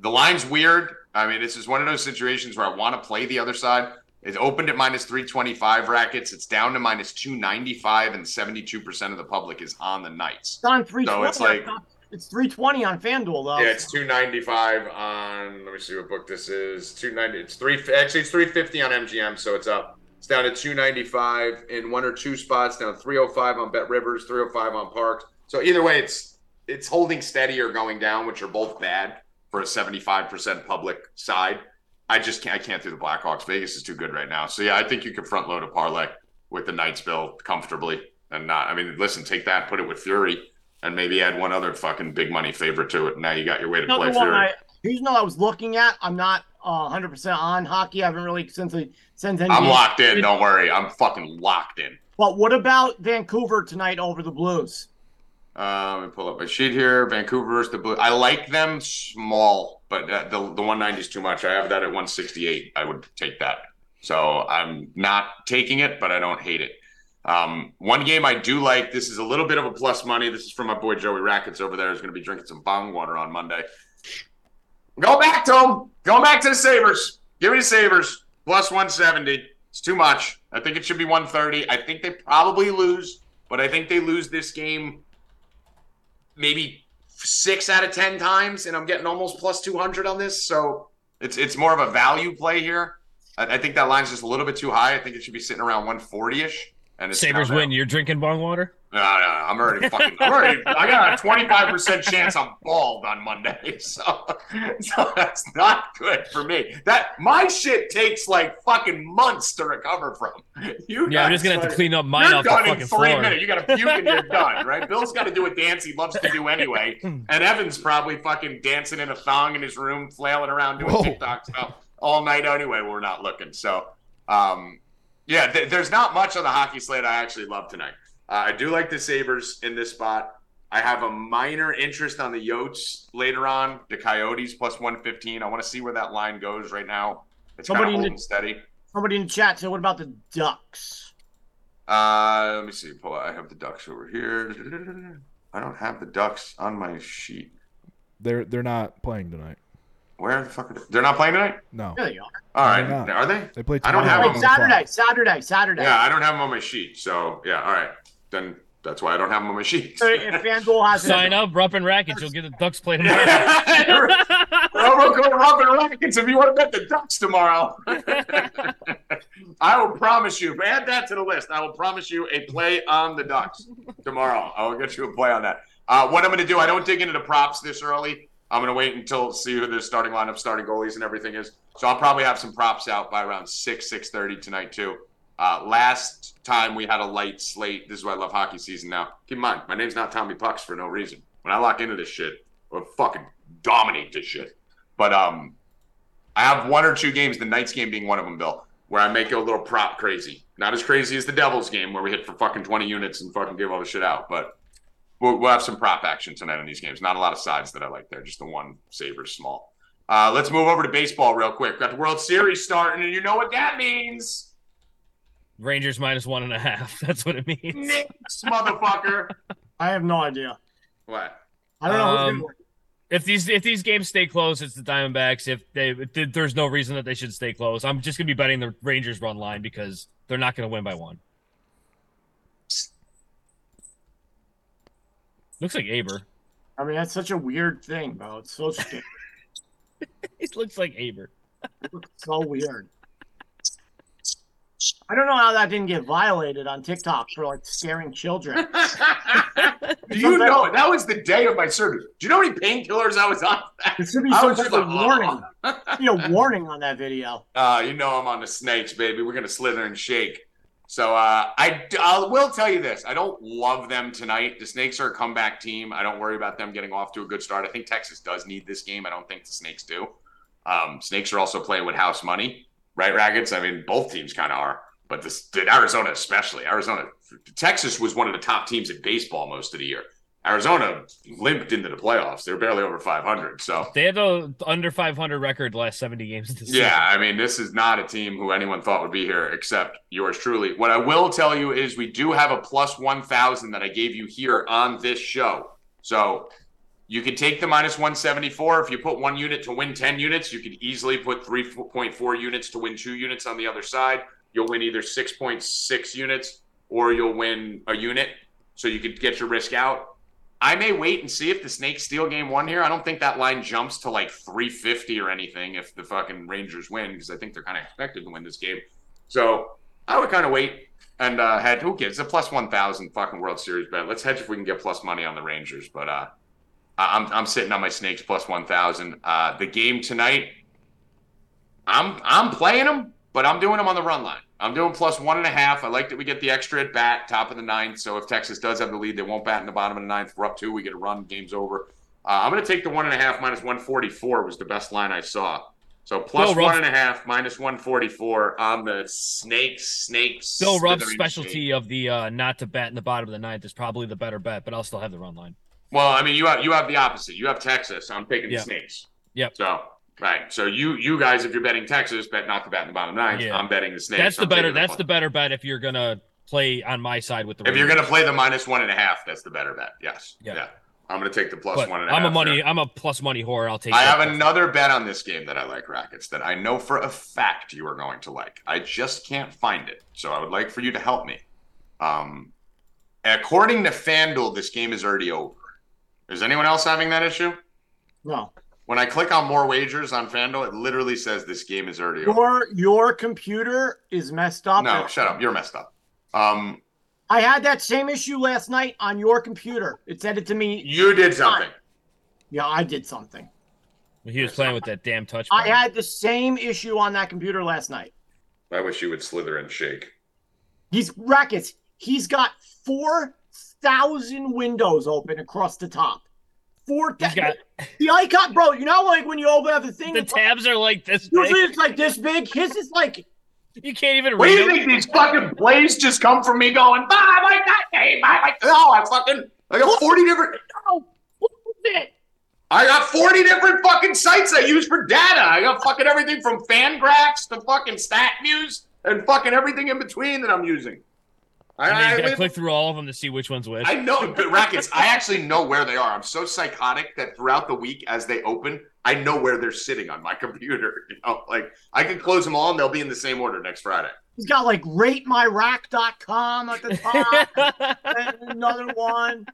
the line's weird. I mean, this is one of those situations where I want to play the other side. It opened at minus three twenty-five, Rackets. It's down to minus two ninety-five, and seventy-two percent of the public is on the Knights. It's on three twenty. So it's like. It's three twenty on FanDuel, though. Yeah, it's two ninety-five on, let me see what book this is. two ninety. It's three. Actually, it's three fifty on M G M, so it's up. It's down to two ninety-five in one or two spots, down to three oh five on Bet Rivers, three oh five on Parks. So either way, it's it's holding steady or going down, which are both bad for a seventy-five percent public side. I just can't, I can't do the Blackhawks. Vegas is too good right now. So, yeah, I think you can front load a parlay with the Knights bill comfortably and not. I mean, listen, take that, put it with Fury. And maybe add one other fucking big money favorite to it. Now you got your way to play through. Here's no I was looking at. I'm not uh, one hundred percent on hockey. I haven't really since since. N B A. I'm locked in. Don't worry. I'm fucking locked in. But what about Vancouver tonight over the Blues? Uh, let me pull up my sheet here. Vancouver versus the Blues. I like them small, but uh, the the one ninety is too much. I have that at one sixty-eight. I would take that. So I'm not taking it, but I don't hate it. Um, one game I do like, this is a little bit of a plus money. This is from my boy Joey Rackets over there, who's going to be drinking some bong water on Monday. Go back to him. Go back to the Sabres. Give me the Sabres. Plus one seventy. It's too much. I think it should be one thirty. I think they probably lose, but I think they lose this game maybe six out of ten times, and I'm getting almost plus two hundred on this. So it's it's more of a value play here. I, I think that line's just a little bit too high. I think it should be sitting around one forty-ish. And it's Sabres win. You're drinking bong water? No, no, no. I'm already fucking. I'm already, I got a twenty-five percent chance I'm bald on Monday, so, so that's not good for me. That my shit takes like fucking months to recover from. You yeah, I'm just gonna like, have to clean up mine off the fucking floor. You're done in three minutes. You got to puke and you're done, right? Bill's got to do a dance he loves to do anyway, and Evan's probably fucking dancing in a thong in his room, flailing around doing Whoa. TikTok stuff all night anyway. We're not looking, so. um Yeah, th- there's not much on the hockey slate I actually love tonight. Uh, I do like the Sabres in this spot. I have a minor interest on the Yotes later on. The Coyotes plus one fifteen. I want to see where that line goes right now. It's kind of holding the, steady. Somebody in the chat said, what about the Ducks? Uh, let me see. Pull out. I have the Ducks over here. I don't have the Ducks on my sheet. They're they're not playing tonight. Where the fuck are they? They're not playing tonight? No. Yeah, they are. All right. Are they? They play tomorrow. I don't have them Saturday, the Saturday, Saturday. Yeah, I don't have them on my sheet. So, yeah, all right. Then that's why I don't have them on my sheet. So if FanDuel has Sign up, Rupp and Rackets. You'll get the Ducks play tomorrow. Well, we'll go to Rupp and Rackets if you want to bet the Ducks tomorrow. I will promise you. Add that to the list. I will promise you a play on the Ducks tomorrow. I will get you a play on that. Uh, what I'm going to do, I don't dig into the props this early. I'm going to wait until see who their starting lineup, starting goalies, and everything is. So I'll probably have some props out by around six, six thirty tonight, too. Uh, last time we had a light slate. This is why I love hockey season now. Keep in mind, my name's not Tommy Pucks for no reason. When I lock into this shit, I'll fucking dominate this shit. But um, I have one or two games, the Knights game being one of them, Bill, where I make it a little prop crazy. Not as crazy as the Devils game where we hit for fucking twenty units and fucking give all the shit out, but... We'll, we'll have some prop action tonight on these games. Not a lot of sides that I like there. Just the one Sabres small. Uh, let's move over to baseball real quick. Got the World Series starting, and you know what that means. Rangers minus one and a half. That's what it means. Knicks, motherfucker. I have no idea. What? I don't know. Um, if these if these games stay close, it's the Diamondbacks. If they if there's no reason that they should stay close. I'm just going to be betting the Rangers run line because they're not going to win by one. Looks like Aber. I mean, that's such a weird thing, bro. It's so scary. It looks like Aber. It looks so weird. I don't know how that didn't get violated on TikTok for like scaring children. Do you know it? That was the day of my surgery. Do you know how many painkillers I was on? There should be some sort of warning. Be a warning on that video. Uh, you know I'm on the snakes, baby. We're gonna slither and shake. So uh, I, I will tell you this. I don't love them tonight. The Snakes are a comeback team. I don't worry about them getting off to a good start. I think Texas does need this game. I don't think the Snakes do. Um, Snakes are also playing with house money, right, Rackets? I mean, both teams kind of are. But this, Arizona especially. Arizona, Texas was one of the top teams in baseball most of the year. Arizona limped into the playoffs. They're barely over five hundred. So they had an under five hundred record last seventy games of the season. Yeah, I mean, this is not a team who anyone thought would be here except yours truly. What I will tell you is we do have a plus one thousand that I gave you here on this show. So you could take the minus one seventy-four. If you put one unit to win ten units, you could easily put three point four units to win two units on the other side. You'll win either six point six units or you'll win a unit. So you could get your risk out. I may wait and see if the Snakes steal game one here. I don't think that line jumps to like three fifty or anything if the fucking Rangers win, because I think they're kind of expected to win this game. So I would kind of wait and uh, head. Who gives? It's a plus one thousand fucking World Series bet. Let's hedge if we can get plus money on the Rangers. But uh, I'm I'm sitting on my Snakes plus one thousand. Uh, the game tonight, I'm I'm playing them, but I'm doing them on the run line. I'm doing plus one and a half. I like that we get the extra at bat, top of the ninth. So if Texas does have the lead, they won't bat in the bottom of the ninth. We're up two. We get a run. Game's over. Uh, I'm going to take the one and a half minus one forty-four was the best line I saw. So plus Bill one Ruff. and a half minus one forty-four on the Snakes. Snakes. Bill Rupp's specialty of the uh, not to bat in the bottom of the ninth is probably the better bet, but I'll still have the run line. Well, I mean, you have you have the opposite. You have Texas. So I'm taking yeah. the Snakes. Yep. So. Right, so you you guys, if you're betting Texas, bet not to bat in the bottom nine. Yeah. I'm betting the Snakes. That's the I'm better. The that's point. the better bet if you're gonna play on my side with the. If Rangers. You're gonna play the minus one and a half, that's the better bet. Yes. Yeah. yeah. I'm gonna take the plus but one and a I'm half. I'm a money. There. I'm a plus money whore. I'll take. I have another bet on this game that I like, Rackets, that I know for a fact you are going to like. I just can't find it, so I would like for you to help me. Um, according to FanDuel, this game is already over. Is anyone else having that issue? No. When I click on more wagers on FanDuel, it literally says this game is already your, over. Your computer is messed up. No, shut up. You're messed up. Um, I had that same issue last night on your computer. It said it to me. You did something. Yeah, I did something. Well, he was playing with that damn touch. I had the same issue on that computer last night. I wish you would slither and shake. He's Rackets. He's got four thousand windows open across the top. Four th- got- the icon, bro. You know, like when you open up the thing, the tabs are like this. Usually big. It's like this big. His is like you can't even. What read do you think these fucking plays just come from me going? Bah, I like that game. I like. Oh, I fucking. I got forty different. Oh, what was it? I got forty different fucking sites I use for data. I got fucking everything from FanGraphs to fucking StatMuse and fucking everything in between that I'm using. I, I mean, you gotta click through all of them to see which one's which. I know, but Rackets, I actually know where they are. I'm so psychotic that throughout the week as they open, I know where they're sitting on my computer. You know, like I can close them all and they'll be in the same order next Friday. He's got like rate my rack dot com at the top, and another one.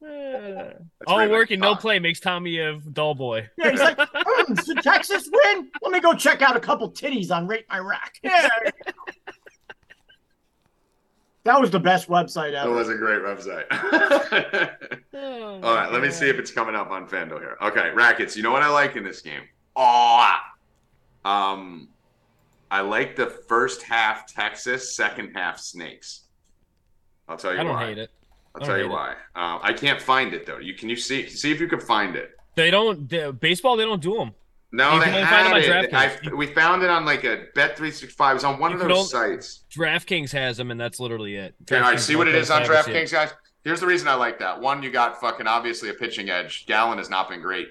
That's all work and no play makes Tommy a dull boy. Yeah, he's like, mm, should Texas win? Let me go check out a couple titties on Rate My Rack. Yeah. That was the best website ever. That was a great website. oh, All right, let me see if it's coming up on FanDuel here. Okay, Rackets, you know what I like in this game? Oh, um, I like the first half Texas, second half Snakes. I'll tell you why. I don't why. hate it. I'll tell you why. Um, I can't find it, though. You Can you see see if you can find it? They don't they, – baseball, they don't do them. No, they had find it. I, we found it on like a Bet three sixty-five. It was on one you of those sites. DraftKings has them, and that's literally it. Okay, all right, see what it is on DraftKings, guys? Here's the reason I like that. One, you got fucking obviously a pitching edge. Gallen has not been great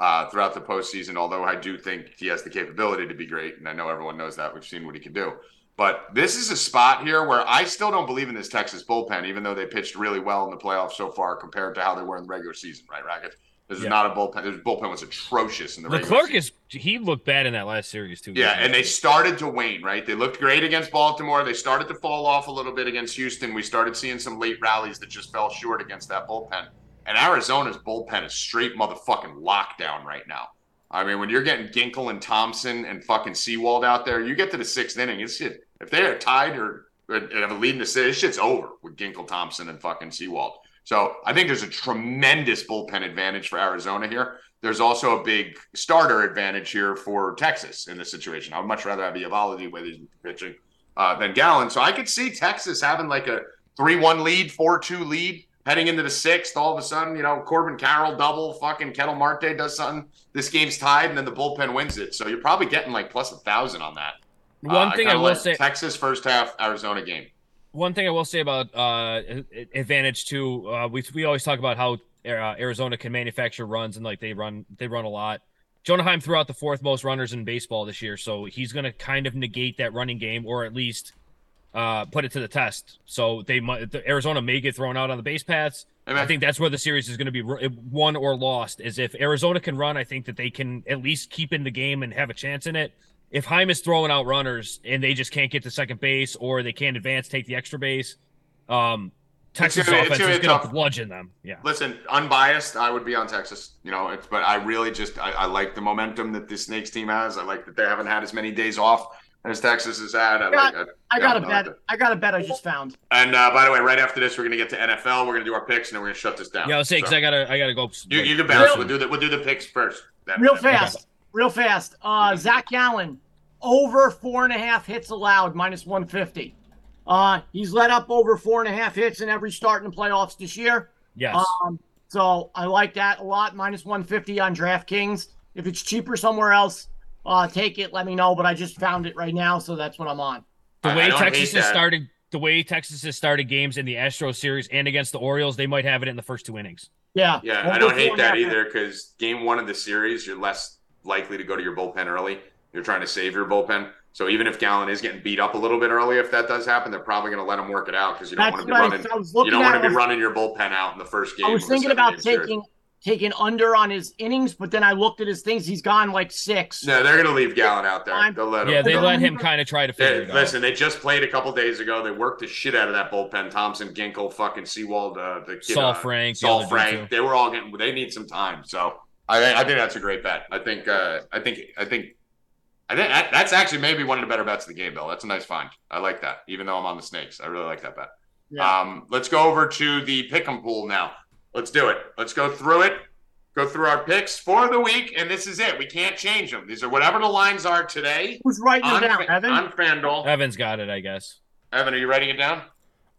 uh, throughout the postseason, although I do think he has the capability to be great, and I know everyone knows that. We've seen what he can do. But this is a spot here where I still don't believe in this Texas bullpen, even though they pitched really well in the playoffs so far compared to how they were in the regular season, right, Rackets? This is yeah. not a bullpen. This bullpen was atrocious in the regular season. Leclerc is, he looked bad in that last series, too. Yeah, and they started to wane, right? They looked great against Baltimore. They started to fall off a little bit against Houston. We started seeing some late rallies that just fell short against that bullpen. And Arizona's bullpen is straight motherfucking lockdown right now. I mean, when you're getting Ginkel and Thompson and fucking Seawald out there, you get to the sixth inning, it's shit. If they are tied or, or have a lead in the sixth, this shit's over with Ginkel, Thompson, and fucking Seawald. So I think there's a tremendous bullpen advantage for Arizona here. There's also a big starter advantage here for Texas in this situation. I would much rather have Eovaldi with his pitching uh, than Gallen. So I could see Texas having like a three one lead, four two lead, heading into the sixth. All of a sudden, you know, Corbin Carroll double, fucking Ketel Marte does something. This game's tied, and then the bullpen wins it. So you're probably getting like plus a thousand on that. One uh, thing I, I will say. Texas first half, Arizona game. One thing I will say about uh, advantage, too, uh, we we always talk about how Uh, Arizona can manufacture runs, and like they run, they run a lot. Jonah Heim threw out the fourth most runners in baseball this year, so he's going to kind of negate that running game, or at least uh, put it to the test. So they might, the, Arizona may get thrown out on the base paths. I think that's where the series is going to be won or lost. Is if Arizona can run, I think that they can at least keep in the game and have a chance in it. If Heim is throwing out runners and they just can't get to second base, or they can't advance, take the extra base. Um, Texas it's gonna, offense it's gonna, is going to bludgeon them. Yeah. Listen, unbiased, I would be on Texas. You know, it's, but I really just I, I like the momentum that this Snakes team has. I like that they haven't had as many days off as Texas has had. I, I got, like, I, I got a bet. I got a bet I just found. And uh, by the way, right after this, we're going to get to N F L. We're going to do our picks, and then we're going to shut this down. Yeah, I'll say because so, I got to. I got to go. You, you can bounce. Real, we'll do the we'll do the picks first. That, real that, fast, that. real fast. Uh, Zach Gallen over four and a half hits allowed, minus one fifty. Uh, he's let up over four and a half hits in every start in the playoffs this year. Yes. Um, so I like that a lot. Minus one fifty on DraftKings. If it's cheaper somewhere else, uh, take it. Let me know. But I just found it right now, so that's what I'm on. The way Texas has started, the way Texas has started games in the Astros series and against the Orioles, they might have it in the first two innings. Yeah. Yeah. Well, I don't hate that either because game one of the series, you're less likely to go to your bullpen early. You're trying to save your bullpen. So even if Gallen is getting beat up a little bit early, if that does happen, they're probably going to let him work it out because you don't want to be running. You don't want to be running your bullpen out in the first game. I was thinking about taking taking under on his innings, but then I looked at his things. He's gone like six. No, they're going to leave Gallen out there. They'll let him. Yeah, they let him kind of try to figure it out. Listen, they just played a couple days ago. They worked the shit out of that bullpen. Thompson, Ginkel, fucking Seawald, uh, the kid, Saul uh, Frank, Saul Frank. They were all getting. They need some time. So I, I think that's a great bet. I think. Uh, I think. I think. I think that's actually maybe one of the better bets of the game, Bill. That's a nice find. I like that, even though I'm on the Snakes. I really like that bet. Yeah. Um, let's go over to the pick'em pool now. Let's do it. Let's go through it, go through our picks for the week, and this is it. We can't change them. These are whatever the lines are today. Who's writing it down, Evan? On FanDuel. Evan's got it, I guess. Evan, are you writing it down?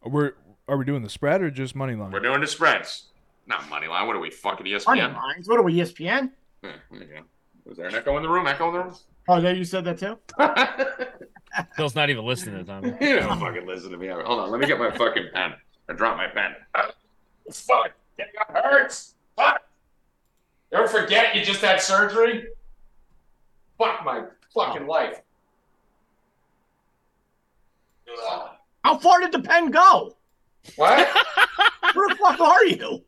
We're, are we doing the spread or just money line? We're doing the spreads. Not money line. What are we, fucking E S P N? Money lines. What are we, E S P N? Yeah, there you go. Was there an echo in the room? Echo in the room? Oh, there you said that too? Bill's not even listening to Tommy. You don't fucking listen to me. Hold on. Let me get my fucking pen. I dropped my pen. Uh, fuck. It hurts. Fuck. Don't forget you just had surgery. Fuck my fucking life. Ugh. How far did the pen go? What? Where the fuck are you?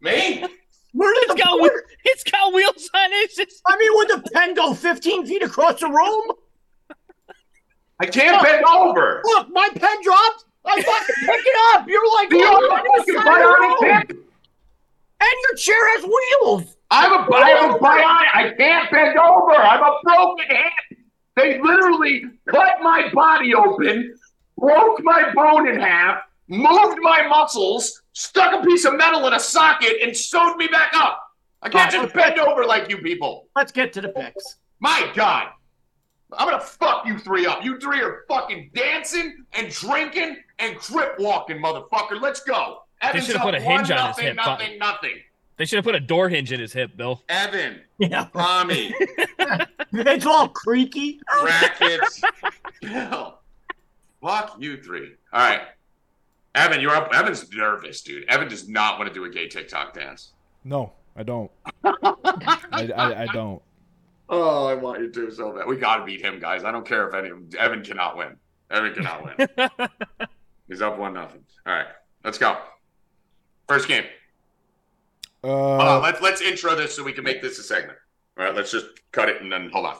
Me? Where did it's, the, got, where, it's got wheels on it. Just... I mean, would the pen go fifteen feet across the room? I can't bend over. Look, my pen dropped. I fucking pick it up. You're like, you're bionic pen. And your chair has wheels. I'm a bionic. I can't bend over. I'm a broken hand. They literally cut my body open, broke my bone in half, moved my muscles, stuck a piece of metal in a socket, and sewed me back up. I can't just bend over like you people. Let's get to the picks. My God. I'm going to fuck you three up. You three are fucking dancing and drinking and crip walking, motherfucker. Let's go. Evan's they should have put a hinge one, on nothing, his hip. Nothing, nothing. They should have put a door hinge in his hip, Bill. Evan. Yeah. Tommy. It's all creaky. Rackets. Bill. Fuck you three. All right. Evan, you're up. Evan's nervous, dude. Evan does not want to do a gay TikTok dance. No, I don't. I, I, I don't. Oh, I want you to so bad. We got to beat him, guys. I don't care if any Evan cannot win. Evan cannot win. He's up one nothing. All right, let's go. First game. Uh, hold on. Let's let's intro this so we can make this a segment. All right, let's just cut it and then hold on.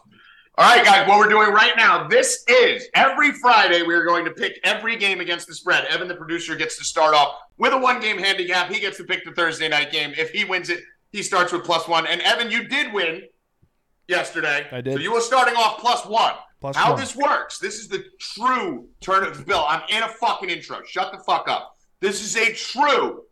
All right, guys, what we're doing right now, this is every Friday we're going to pick every game against the spread. Evan, the producer, gets to start off with a one-game handicap. He gets to pick the Thursday night game. If he wins it, he starts with plus one. And, Evan, you did win yesterday. I did. So you were starting off plus one. Plus How one. This works. This is the true turn of Bill. I'm in a fucking intro. Shut the fuck up. This is a true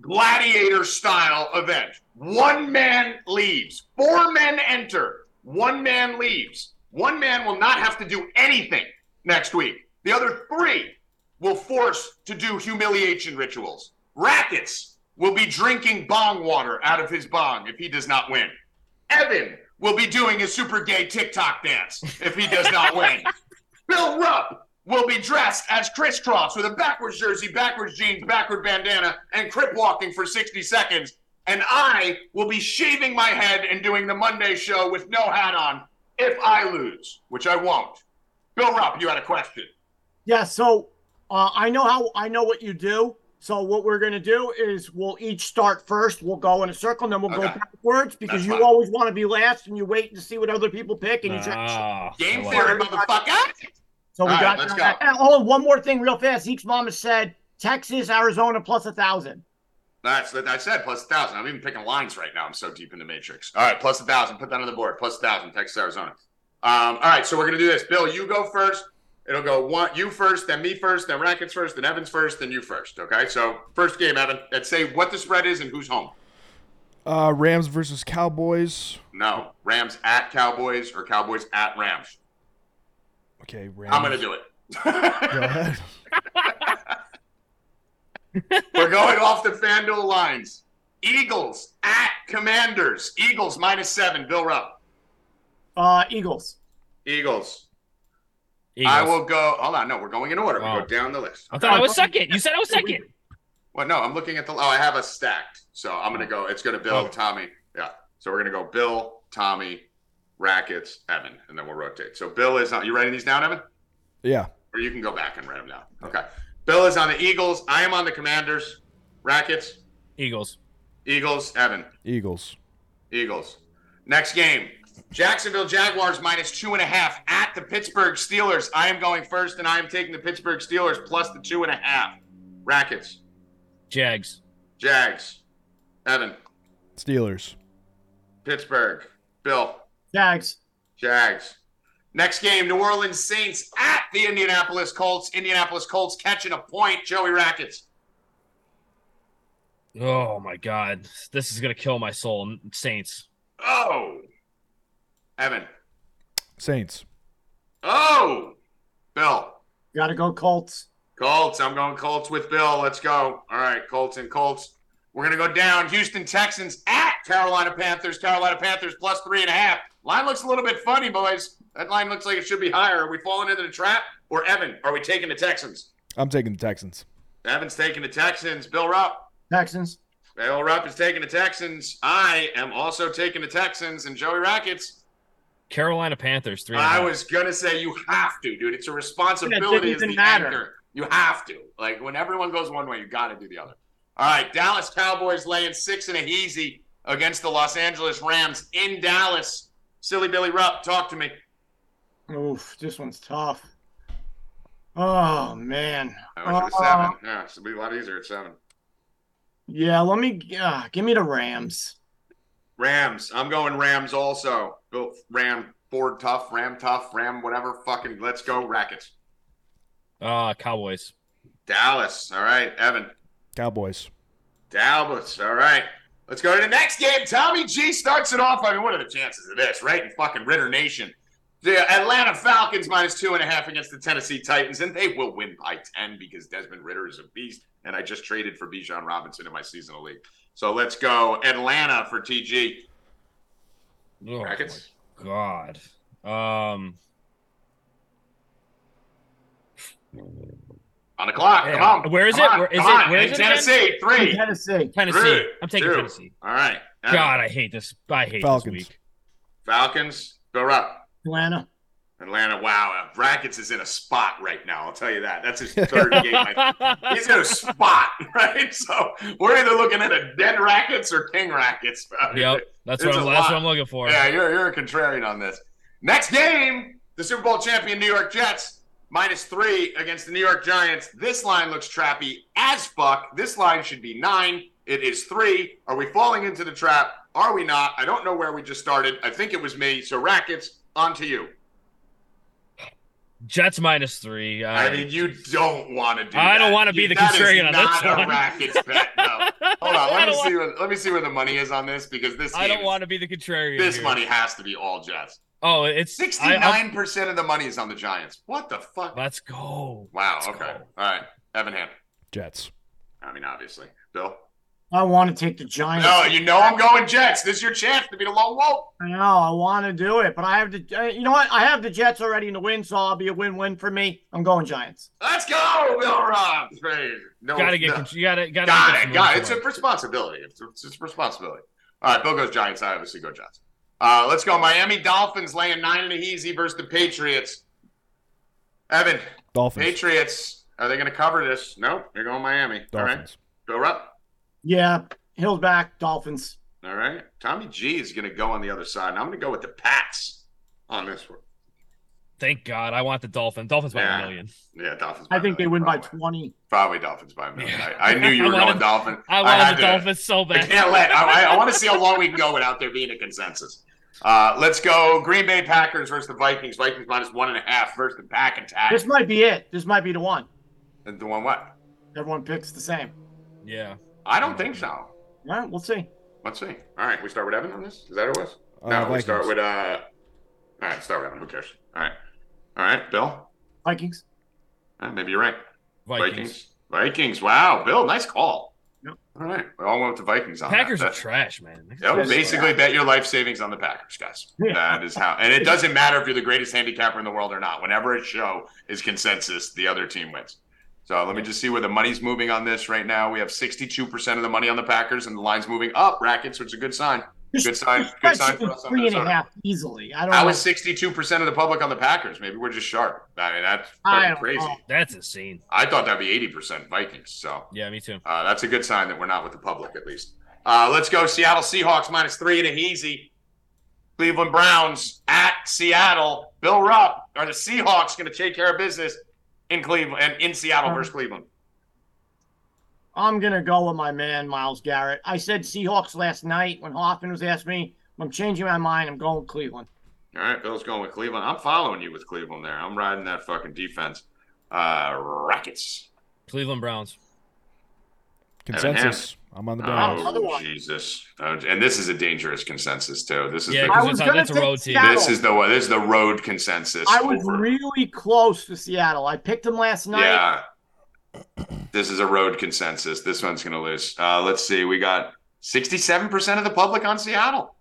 gladiator style event. One man leaves. Four men enter. One man leaves. One man will not have to do anything next week. The other three will force to do humiliation rituals. Rackets will be drinking bong water out of his bong if he does not win. Evan will be doing his super gay TikTok dance if he does not win. Bill Rupp will be dressed as Kris Kross with a backwards jersey, backwards jeans, backward bandana, and crip walking for sixty seconds. And I will be shaving my head and doing the Monday show with no hat on if I lose, which I won't. Bill Rupp, you had a question. Yeah, so uh, I know how I know what you do. So what we're going to do is we'll each start first. We'll go in a circle, and then we'll okay. go backwards because That's you fine. always want to be last, and you wait to see what other people pick. And you oh, Game theory, motherfucker. So we All got right, that. Go. And, oh, one more thing real fast. Zeke's mama said Texas, Arizona, plus one thousand. That's what I said, plus one thousand. I'm even picking lines right now. I'm so deep in the matrix. All right, plus one thousand. Put that on the board. Plus one thousand, Texas, Arizona. Um, all right, so we're going to do this. Bill, you go first. It'll go one, you first, then me first, then Rackets first, then Evans first, then you first. Okay, so first game, Evan. Let's say what the spread is and who's home. Uh, Rams versus Cowboys. No, Rams at Cowboys or Cowboys at Rams. Okay, Rams. I'm gonna do it. Go ahead. We're going off the FanDuel lines. Eagles at Commanders. Eagles minus seven. Bill Rupp. Uh, Eagles. Eagles. Eagles. I will go. Hold on. No, we're going in order. Wow. We go down the list. I thought I was second. You said I was second. Well, no, I'm looking at the. Oh, I have us stacked. So I'm going to go. It's going to Bill, oh. Tommy. Yeah. So we're going to go Bill, Tommy, Rackets, Evan, and then we'll rotate. So Bill is on. You writing these down, Evan? Yeah. Or you can go back and write them down. Okay. Yeah. Bill is on the Eagles. I am on the Commanders. Rackets. Eagles. Eagles. Evan. Eagles. Eagles. Next game. Jacksonville Jaguars minus two and a half at the Pittsburgh Steelers. I am going first, and I am taking the Pittsburgh Steelers plus the two and a half. Rackets. Jags. Jags. Evan. Steelers. Pittsburgh. Bill. Jags. Jags. Next game, New Orleans Saints at the Indianapolis Colts. Indianapolis Colts catching a point. Joey Rackets. Oh, my God. This is going to kill my soul. Saints. Oh, Evan. Saints. Oh, Bill. Gotta go Colts. Colts. I'm going Colts with Bill. Let's go. All right, Colts and Colts. We're going to go down. Houston Texans at Carolina Panthers. Carolina Panthers plus three and a half. Line looks a little bit funny, boys. That line looks like it should be higher. Are we falling into the trap? Or, Evan, are we taking the Texans? I'm taking the Texans. Evan's taking the Texans. Bill Rupp. Texans. Bill Rupp is taking the Texans. I am also taking the Texans. And Joey Rackets. Carolina Panthers, three. I was going to say you have to, dude. It's a responsibility yeah, it as the matter. anchor. You have to. Like, when everyone goes one way, you got to do the other. All right, Dallas Cowboys laying six and a heezy against the Los Angeles Rams in Dallas. Silly Billy Rupp, talk to me. Oof, this one's tough. Oh, man. I wish it was uh, seven. Yeah, it would be a lot easier at seven. Yeah, let me uh, – give me the Rams. Rams. I'm going Rams also. Bill, Ram, Ford tough, Ram tough, Ram whatever. Fucking let's go, Rackets. Uh, Cowboys. Dallas. All right, Evan. Cowboys. Dallas. All right. Let's go to the next game. Tommy G starts it off. I mean, what are the chances of this, right? In fucking Ritter Nation. The Atlanta Falcons minus two and a half against the Tennessee Titans, and they will win by ten because Desmond Ritter is a beast, and I just traded for Bijan Robinson in my seasonal league. So let's go Atlanta for T G. Oh, Rackets. God. Um, on the clock. Hey, come on. Where is come it? Where is it? Where is it? Tennessee. Three. Tennessee. Tennessee. Three. I'm taking Two. Tennessee. All right. Evan. God, I hate this. I hate Falcons. this week. Falcons. Go up. Atlanta. Atlanta. Wow. Rackets is in a spot right now. I'll tell you that. That's his third game. I think. He's in a spot, right? So we're either looking at a dead Rackets or King Rackets. Yep. That's what, I'm, that's what I'm looking for. Yeah, you're, you're a contrarian on this. Next game, the Super Bowl champion New York Jets, minus three against the New York Giants. This line looks trappy as fuck. This line should be nine. It is three. Are we falling into the trap? Are we not? I don't know where we just started. I think it was me. So, Rackets, on to you. Jets minus three. I, I mean, you don't want to do I that. I don't want to be you, the contrarian on this one. Not a Rackets bet, no. Hold on. Let me, see where, let me see where the money is on this, because this I don't is, want to be the contrarian. This here. Money has to be all Jets. Oh, it's sixty-nine percent I, of the money is on the Giants. What the fuck? Let's go. Wow. Let's okay. Go. All right. Evan Hand. Jets. I mean, obviously. Bill? I want to take the Giants. No, you know I'm going Jets. This is your chance to be the lone wolf. I know. I want to do it, but I have to. You know what? I have the Jets already in the win, so I'll be a win-win for me. I'm going Giants. Let's go, Bill Rupp. No, gotta get. No. You gotta. Gotta. Got get it. Got it. It's a responsibility. It's, it's, it's responsibility. All right, Bill goes Giants. I obviously go Jets. Uh, let's go. Miami Dolphins laying nine and a easy versus the Patriots. Evan. Dolphins. Patriots. Are they going to cover this? Nope. They're going Miami. Dolphins. All right. Bill Rupp. Yeah, Hill's back, Dolphins. All right. Tommy G is going to go on the other side. And I'm going to go with the Pats on this one. Thank God. I want the Dolphins. Dolphins yeah. by a million. Yeah, Dolphins by I a think million, they win probably. by twenty. Probably Dolphins by a million. Yeah. I, I knew you were wanted, going Dolphins. I wanted I the to, Dolphins so bad. I can't let. I, I want to see how long we can go without there being a consensus. Uh, let's go Green Bay Packers versus the Vikings. Vikings minus one and a half versus the Pack attack. This might be it. This might be the one. And the one what? Everyone picks the same. Yeah. I don't think so. All right, we'll see. Let's see. All right, we start with Evan on this? Is that who it was? Uh, no, Vikings. we start with... Uh... All right, start with Evan. Who cares? All right. All right, Bill? Vikings. Uh, maybe you're right. Vikings. Vikings. Vikings. Wow, Bill, nice call. Yep. All right, we all went with the Vikings on Packers that. Packers are trash, man. That would basically trash. Bet your life savings on the Packers, guys. Yeah. That is how... And it doesn't matter if you're the greatest handicapper in the world or not. Whenever a show is consensus, the other team wins. So let me just see where the money's moving on this right now. We have sixty-two percent of the money on the Packers, and the line's moving up, Rackets, which is a good sign. Good sign. Good sign for us. Three and a half easily. I don't. I was sixty-two percent of the public on the Packers. Maybe we're just sharp. I mean, that's fucking crazy. Know. That's insane. I thought that'd be eighty percent Vikings. So yeah, me too. Uh, that's a good sign that we're not with the public, at least. Uh, let's go Seattle Seahawks minus three and a easy. Cleveland Browns at Seattle. Bill Rupp. Are the Seahawks going to take care of business? In Cleveland and in Seattle um, versus Cleveland. I'm going to go with my man, Myles Garrett. I said Seahawks last night when Hoffman was asking me. I'm changing my mind. I'm going with Cleveland. All right, Bill's going with Cleveland. I'm following you with Cleveland there. I'm riding that fucking defense. Uh, Rackets. Cleveland Browns. Consensus. I'm on the Browns. Oh, Jesus. Oh, and this is a dangerous consensus, too. This is yeah, the, I was that's a road team. This is, the, this is the road consensus. I was over. really close to Seattle. I picked them last night. Yeah. This is a road consensus. This one's going to lose. Uh, let's see. We got sixty-seven percent of the public on Seattle.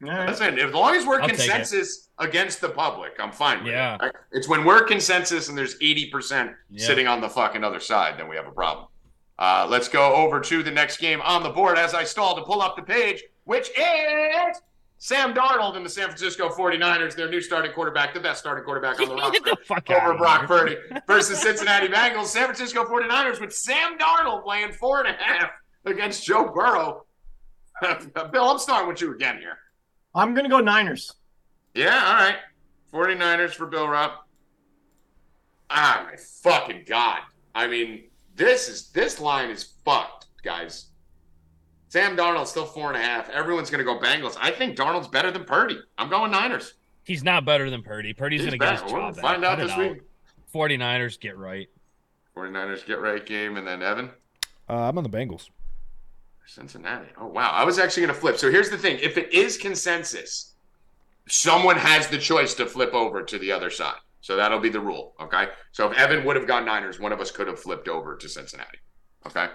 Right. That's it. As long as we're I'll consensus against the public, I'm fine with yeah. it. It's when we're consensus and there's eighty percent yeah. sitting on the fucking other side, then we have a problem. Uh, let's go over to the next game on the board as I stall to pull up the page, which is Sam Darnold and the San Francisco forty-niners, their new starting quarterback, the best starting quarterback on the roster over Brock Purdy versus Cincinnati Bengals. San Francisco forty-niners with Sam Darnold playing four and a half against Joe Burrow. Bill, I'm starting with you again here. I'm going to go Niners. Yeah, all right. forty-niners for Bill Rupp. Ah, my fucking God. I mean... This is this line is fucked, guys. Sam Darnold's still four and a half. Everyone's going to go Bengals. I think Darnold's better than Purdy. I'm going Niners. He's not better than Purdy. Purdy's going to get his job back. We'll find out this week. forty-niners get right. forty-niners get right game, and then Evan? Uh, I'm on the Bengals. Cincinnati. Oh, wow. I was actually going to flip. So here's the thing. If it is consensus, someone has the choice to flip over to the other side. So that'll be the rule, okay? So if Evan would have gone Niners, one of us could have flipped over to Cincinnati, okay?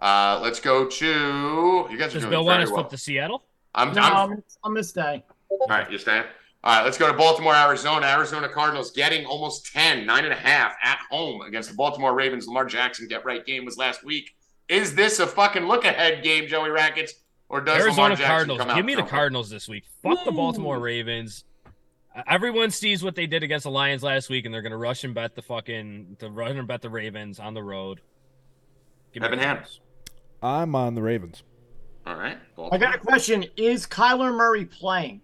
Uh, let's go to – you guys are doing very well. Does Bill want us to flip to Seattle? I'm, no, I'm, I'm, I'm going to stay. All right, you're staying? All right, let's go to Baltimore, Arizona. Arizona Cardinals getting almost ten, nine and a half at home against the Baltimore Ravens. Lamar Jackson get right game was last week. Is this a fucking look-ahead game, Joey Rackets, or does Arizona Lamar Jackson come out? Give me the Cardinals this week. Fuck Ooh. the Baltimore Ravens. Everyone sees what they did against the Lions last week, and they're going to rush and bet the fucking the run and bet the Ravens on the road. Evan Hand. I'm on the Ravens. All right. Baltimore. I got a question. Is Kyler Murray playing?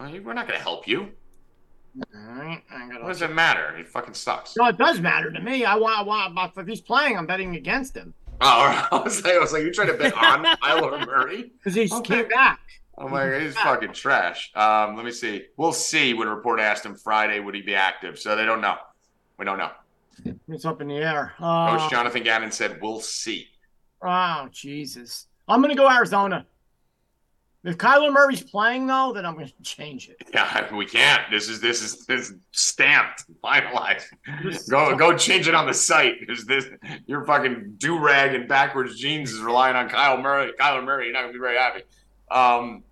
Well, we're not going to help you. All right. I gotta what does it matter? He fucking sucks. No, it does matter to me. I want. want if he's playing, I'm betting against him. Oh, I was like, I was like, you trying to bet on Kyler Murray? Because he okay. came back. I'm like, he's fucking trash. Um, let me see. We'll see when a reporter asked him Friday, would he be active? So they don't know. We don't know. It's up in the air. Uh, Coach Jonathan Gannon said, we'll see. Oh, Jesus. I'm going to go Arizona. If Kyler Murray's playing, though, then I'm going to change it. Yeah, we can't. This is this is, this is stamped, finalized. Go go change it on the site. There's this, your fucking do-rag and backwards jeans is relying on Kyle Murray. Kyler Murray, you're not going to be very happy. Um,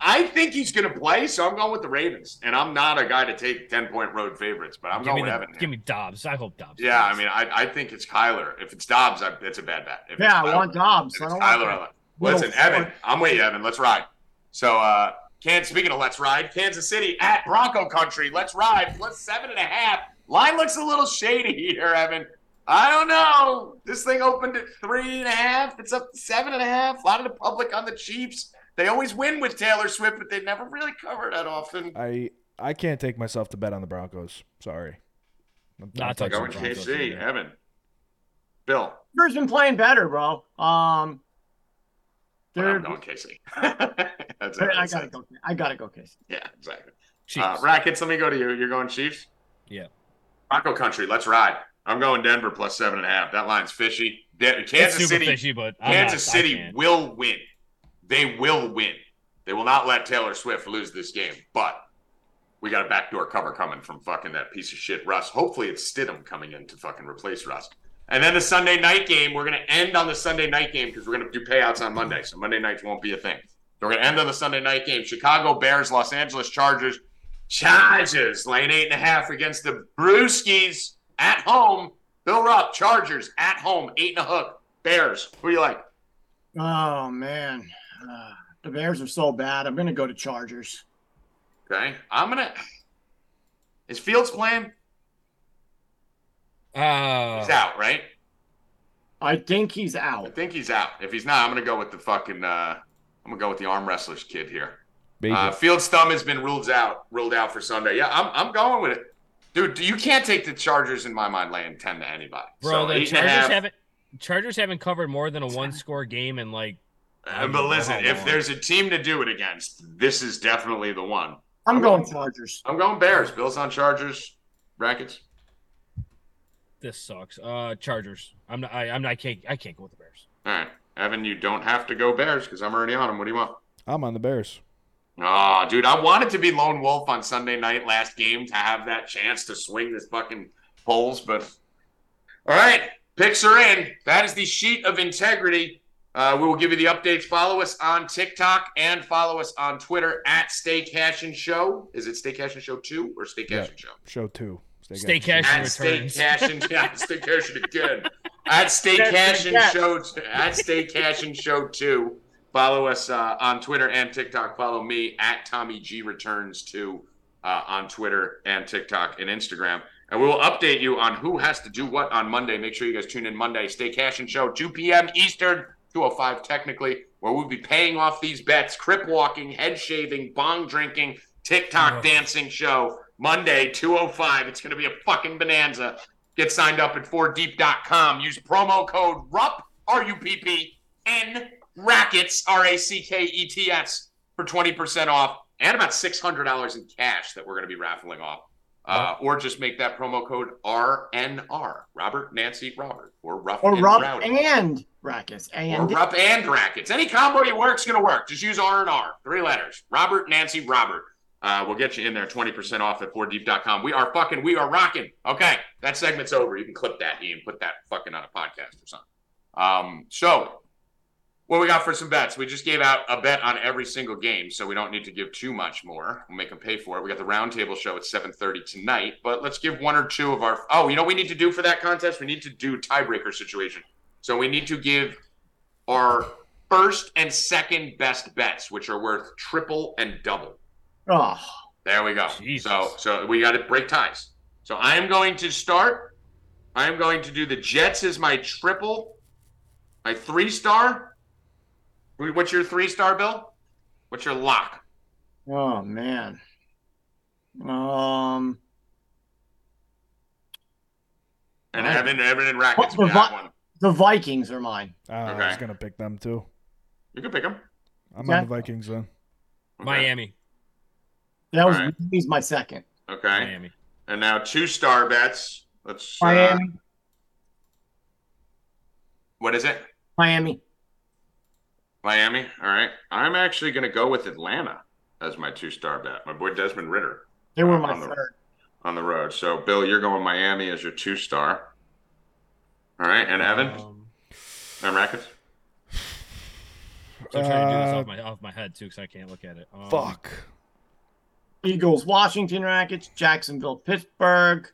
I think he's going to play, so I'm going with the Ravens. And I'm not a guy to take ten-point road favorites, but I'm give going with Evan. Give me Dobbs. I hope Dobbs. Yeah, plays. I mean, I, I think it's Kyler. If it's Dobbs, I, it's a bad bet. If yeah, Kyler, I want Dobbs. If it's I don't Kyler, I like Listen, Evan, I'm with you, Evan. Let's ride. So, uh, can speaking of let's ride, Kansas City at Bronco Country. Let's ride. Plus seven and a half. Line looks a little shady here, Evan. I don't know. This thing opened at three and a half. It's up to seven and a half. A lot of the public on the Chiefs. They always win with Taylor Swift, but they never really cover that often. I, I can't take myself to bet on the Broncos. Sorry. I'm not touching the Broncos. Going K C, Evan. Bill. Bird's been playing better, bro. Um. I'm going Casey. That's it. I gotta go. I gotta go Casey. Yeah, exactly. Uh, Rackets, let me go to you. You're going Chiefs? Yeah. Bronco Country, let's ride. I'm going Denver plus seven and a half. That line's fishy. De- Kansas it's super City, fishy, but I'm Kansas not, City will win. They will win. They will not let Taylor Swift lose this game. But we got a backdoor cover coming from fucking that piece of shit Russ. Hopefully it's Stidham coming in to fucking replace Russ. And then the Sunday night game, we're going to end on the Sunday night game because we're going to do payouts on Monday. So Monday nights won't be a thing. So we're going to end on the Sunday night game. Chicago Bears, Los Angeles Chargers. Chargers, lane eight and a half against the Brewskis at home. Bill Rupp, Chargers at home, eight and a hook. Bears, who do you like? Oh, man. Uh, the Bears are so bad. I'm going to go to Chargers. Okay. I'm going to – is Fields playing? Uh, he's out, right? I think he's out. I think he's out. If he's not, I'm gonna go with the fucking. Uh, I'm gonna go with the arm wrestlers kid here. Uh, Fields' thumb has been ruled out, ruled out for Sunday. Yeah, I'm I'm going with it, dude. You can't take the Chargers in my mind laying ten to anybody. Bro, so the Chargers haven't Chargers haven't covered more than a one score game in like. Uh, but listen, if long. there's a team to do it against, this is definitely the one. I'm, I'm going, going Chargers. I'm going Bears. Bill's on Chargers. Brackets. This sucks. Uh, Chargers. I'm not. I, I'm not. I can't. I can't go with the Bears. All right, Evan. You don't have to go Bears because I'm already on them. What do you want? I'm on the Bears. Ah, oh, dude. I wanted to be lone wolf on Sunday night last game to have that chance to swing this fucking polls, but all right. Picks are in. That is the sheet of integrity. Uh, we will give you the updates. Follow us on TikTok and follow us on Twitter at Stay Cashin' Show. Is it Stay Cashin' Show two or Stay Cashin' yeah, Show? Show two. Stay Cashin' At Stay Cashin' yeah, Stay Cashin' again. At Stay Cashin' Show. At Stay Cashin' Show two. Follow us uh, on Twitter and TikTok. Follow me at Tommy G Returns two uh, on Twitter and TikTok and Instagram. And we will update you on who has to do what on Monday. Make sure you guys tune in Monday. Stay Cashin' Show, two p.m. Eastern, two oh five technically, where we'll be paying off these bets: crip walking, head shaving, bong drinking, TikTok oh. dancing show. Monday, two oh five. It's going to be a fucking bonanza. Get signed up at four deep dot com. Use promo code RUPP, R U P P, and Rackets, R A C K E T S, for twenty percent off and about six hundred dollars in cash that we're going to be raffling off. Uh, or just make that promo code R N R, Robert, Nancy, Robert, or Ruff or and Ruff Rowdy. and Rackets. And or Ruff and Rackets. Any combo you work's going to work. Just use R N R, three letters, Robert, Nancy, Robert. Uh, we'll get you in there, twenty percent off at four deep dot com. We are fucking, we are rocking. Okay, that segment's over. You can clip that, Ian. Put that fucking on a podcast or something. Um, so, what we got for some bets? We just gave out a bet on every single game, so we don't need to give too much more. We'll make them pay for it. We got the roundtable show at seven thirty tonight, but let's give one or two of our – oh, you know what we need to do for that contest? We need to do tiebreaker situation. So, we need to give our first and second best bets, which are worth triple and double. Oh, there we go. Jesus. So, so we got to break ties. So I am going to start. I am going to do the Jets as my triple, my three star. What's your three star, Bill? What's your lock? Oh man. Um. And Evan, Evan, and Rackets. The, Vi- one. the Vikings are mine. Uh, okay. I was gonna pick them too. You can pick them. I'm yeah. on the Vikings then. Okay. Miami. That was right. He's my second. Okay. Miami. And now two star bets. Let's Miami. Uh, what is it? Miami. Miami. All right. I'm actually going to go with Atlanta as my two star bet. My boy Desmond Ridder. They were my on the, third. On the road. So, Bill, you're going Miami as your two star. All right. And Evan? Um, and Rackets? So I'm trying to do this off my, off my head, too, because I can't look at it. Um, fuck. Eagles, Washington, Rackets, Jacksonville, Pittsburgh,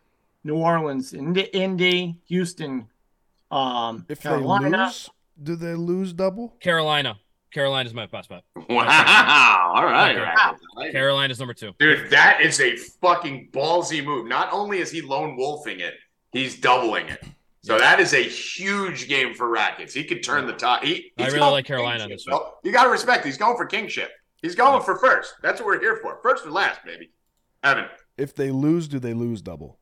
New Orleans, Indy, Houston, um, if Carolina. They lose, do they lose double? Carolina. Carolina's my best bet. Wow. All right. Wow. Carolina's number two. Dude, that is a fucking ballsy move. Not only is he lone wolfing it, he's doubling it. So that is a huge game for Rackets. He could turn the top. He, I really like Carolina this week. You got to respect. He's going for kingship. He's going yeah. for first. That's what we're here for. First and last, baby. Evan. If they lose, do they lose double?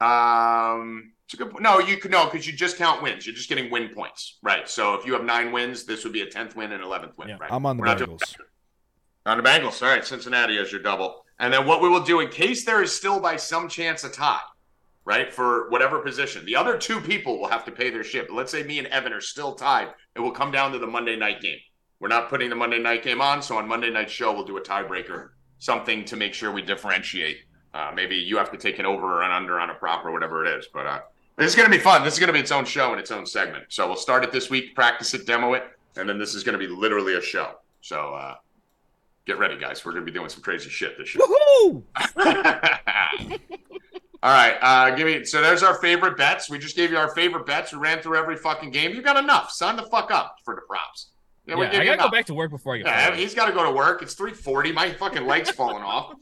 Um, it's a good point. No, you could no, because you just count wins. You're just getting win points, right? So if you have nine wins, this would be a tenth win and eleventh win. Yeah. Right? I'm on the we're Bengals. On the Bengals. All right, Cincinnati as your double. And then what we will do in case there is still by some chance a tie. Right, for whatever position. The other two people will have to pay their shit. But let's say me and Evan are still tied. It will come down to the Monday night game. We're not putting the Monday night game on, so on Monday night's show, we'll do a tiebreaker, something to make sure we differentiate. Uh, maybe you have to take an over or an under on a prop or whatever it is. But uh, this is going to be fun. This is going to be its own show and its own segment. So we'll start it this week, practice it, demo it, and then this is going to be literally a show. So uh, get ready, guys. We're going to be doing some crazy shit this year. Woohoo! All right, uh, give me. So there's our favorite bets. We just gave you our favorite bets. We ran through every fucking game. You got enough. Sign the fuck up for the props. Yeah, yeah, I gotta go back to work before I get. Yeah, he's got to go to work. It's three forty. My fucking leg's falling off.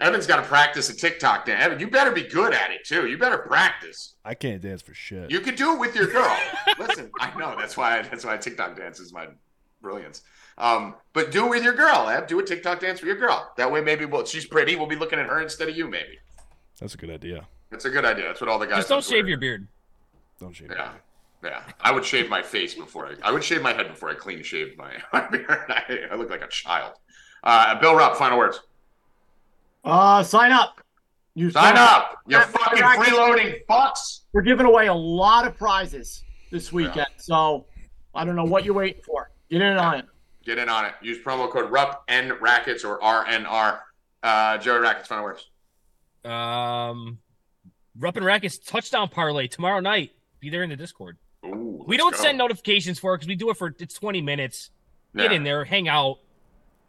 Evan's got to practice a TikTok dance. Evan, you better be good at it too. You better practice. I can't dance for shit. You could do it with your girl. Listen, I know that's why. That's why TikTok dance is my brilliance. Um, but do it with your girl, Ev. Do a TikTok dance with your girl. That way, maybe we'll, she's pretty. We'll be looking at her instead of you, maybe. That's a good idea. That's a good idea. That's what all the guys. Just don't shave your beard. Don't shave. Yeah, your beard. Yeah. I would shave my face before I. I would shave my head before I clean shaved my, my beard. I, I look like a child. Uh, Bill Rupp, final words. Uh, sign up. You sign, sign up. up. You fucking freeloading fucks. We're giving away a lot of prizes this weekend, yeah. So I don't know what you're waiting for. Get in on it. Get in on it. Use promo code Rupp N Rackets or R N R. Uh, Joey Rackets, final words. Um, Rupp and Rackets touchdown parlay tomorrow night. Be there in the Discord. Ooh, we don't go. send notifications for it because we do it for it's twenty minutes. Get yeah. in there, hang out.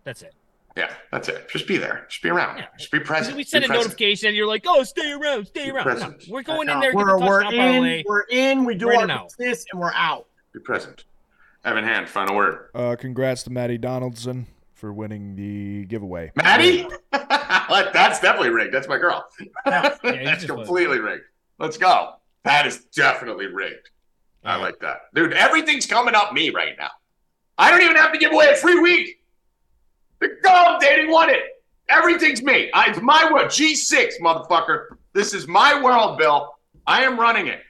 That's it. Yeah, that's it. Just be there. Just be around. Yeah. Just be present. We send be a present. notification, and you're like, "Oh, stay around, stay be around." No, we're going in there. We're, get the we're in. Parlay. We're in. We do right our business, and we're out. Be present. Evan Hand, final word. Uh, congrats to Maddie Donaldson for winning the giveaway. Maddie? That's definitely rigged. That's my girl. Yeah, that's completely rigged. Let's go. That is definitely rigged. I like that. Dude, everything's coming up me right now. I don't even have to give away a free week. The gold, they didn't want it. Everything's me. I, it's my world. G six, motherfucker. This is my world, Bill. I am running it.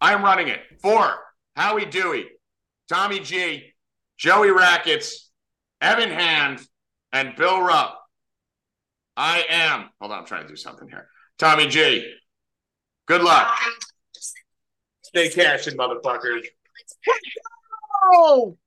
I am running it. For Howie Dewey, Tommy G, Joey Rackets, Evan Hand, and Bill Rupp. I am. Hold on, I'm trying to do something here. Tommy G. Good luck. Stay cashin', motherfuckers. Let's go!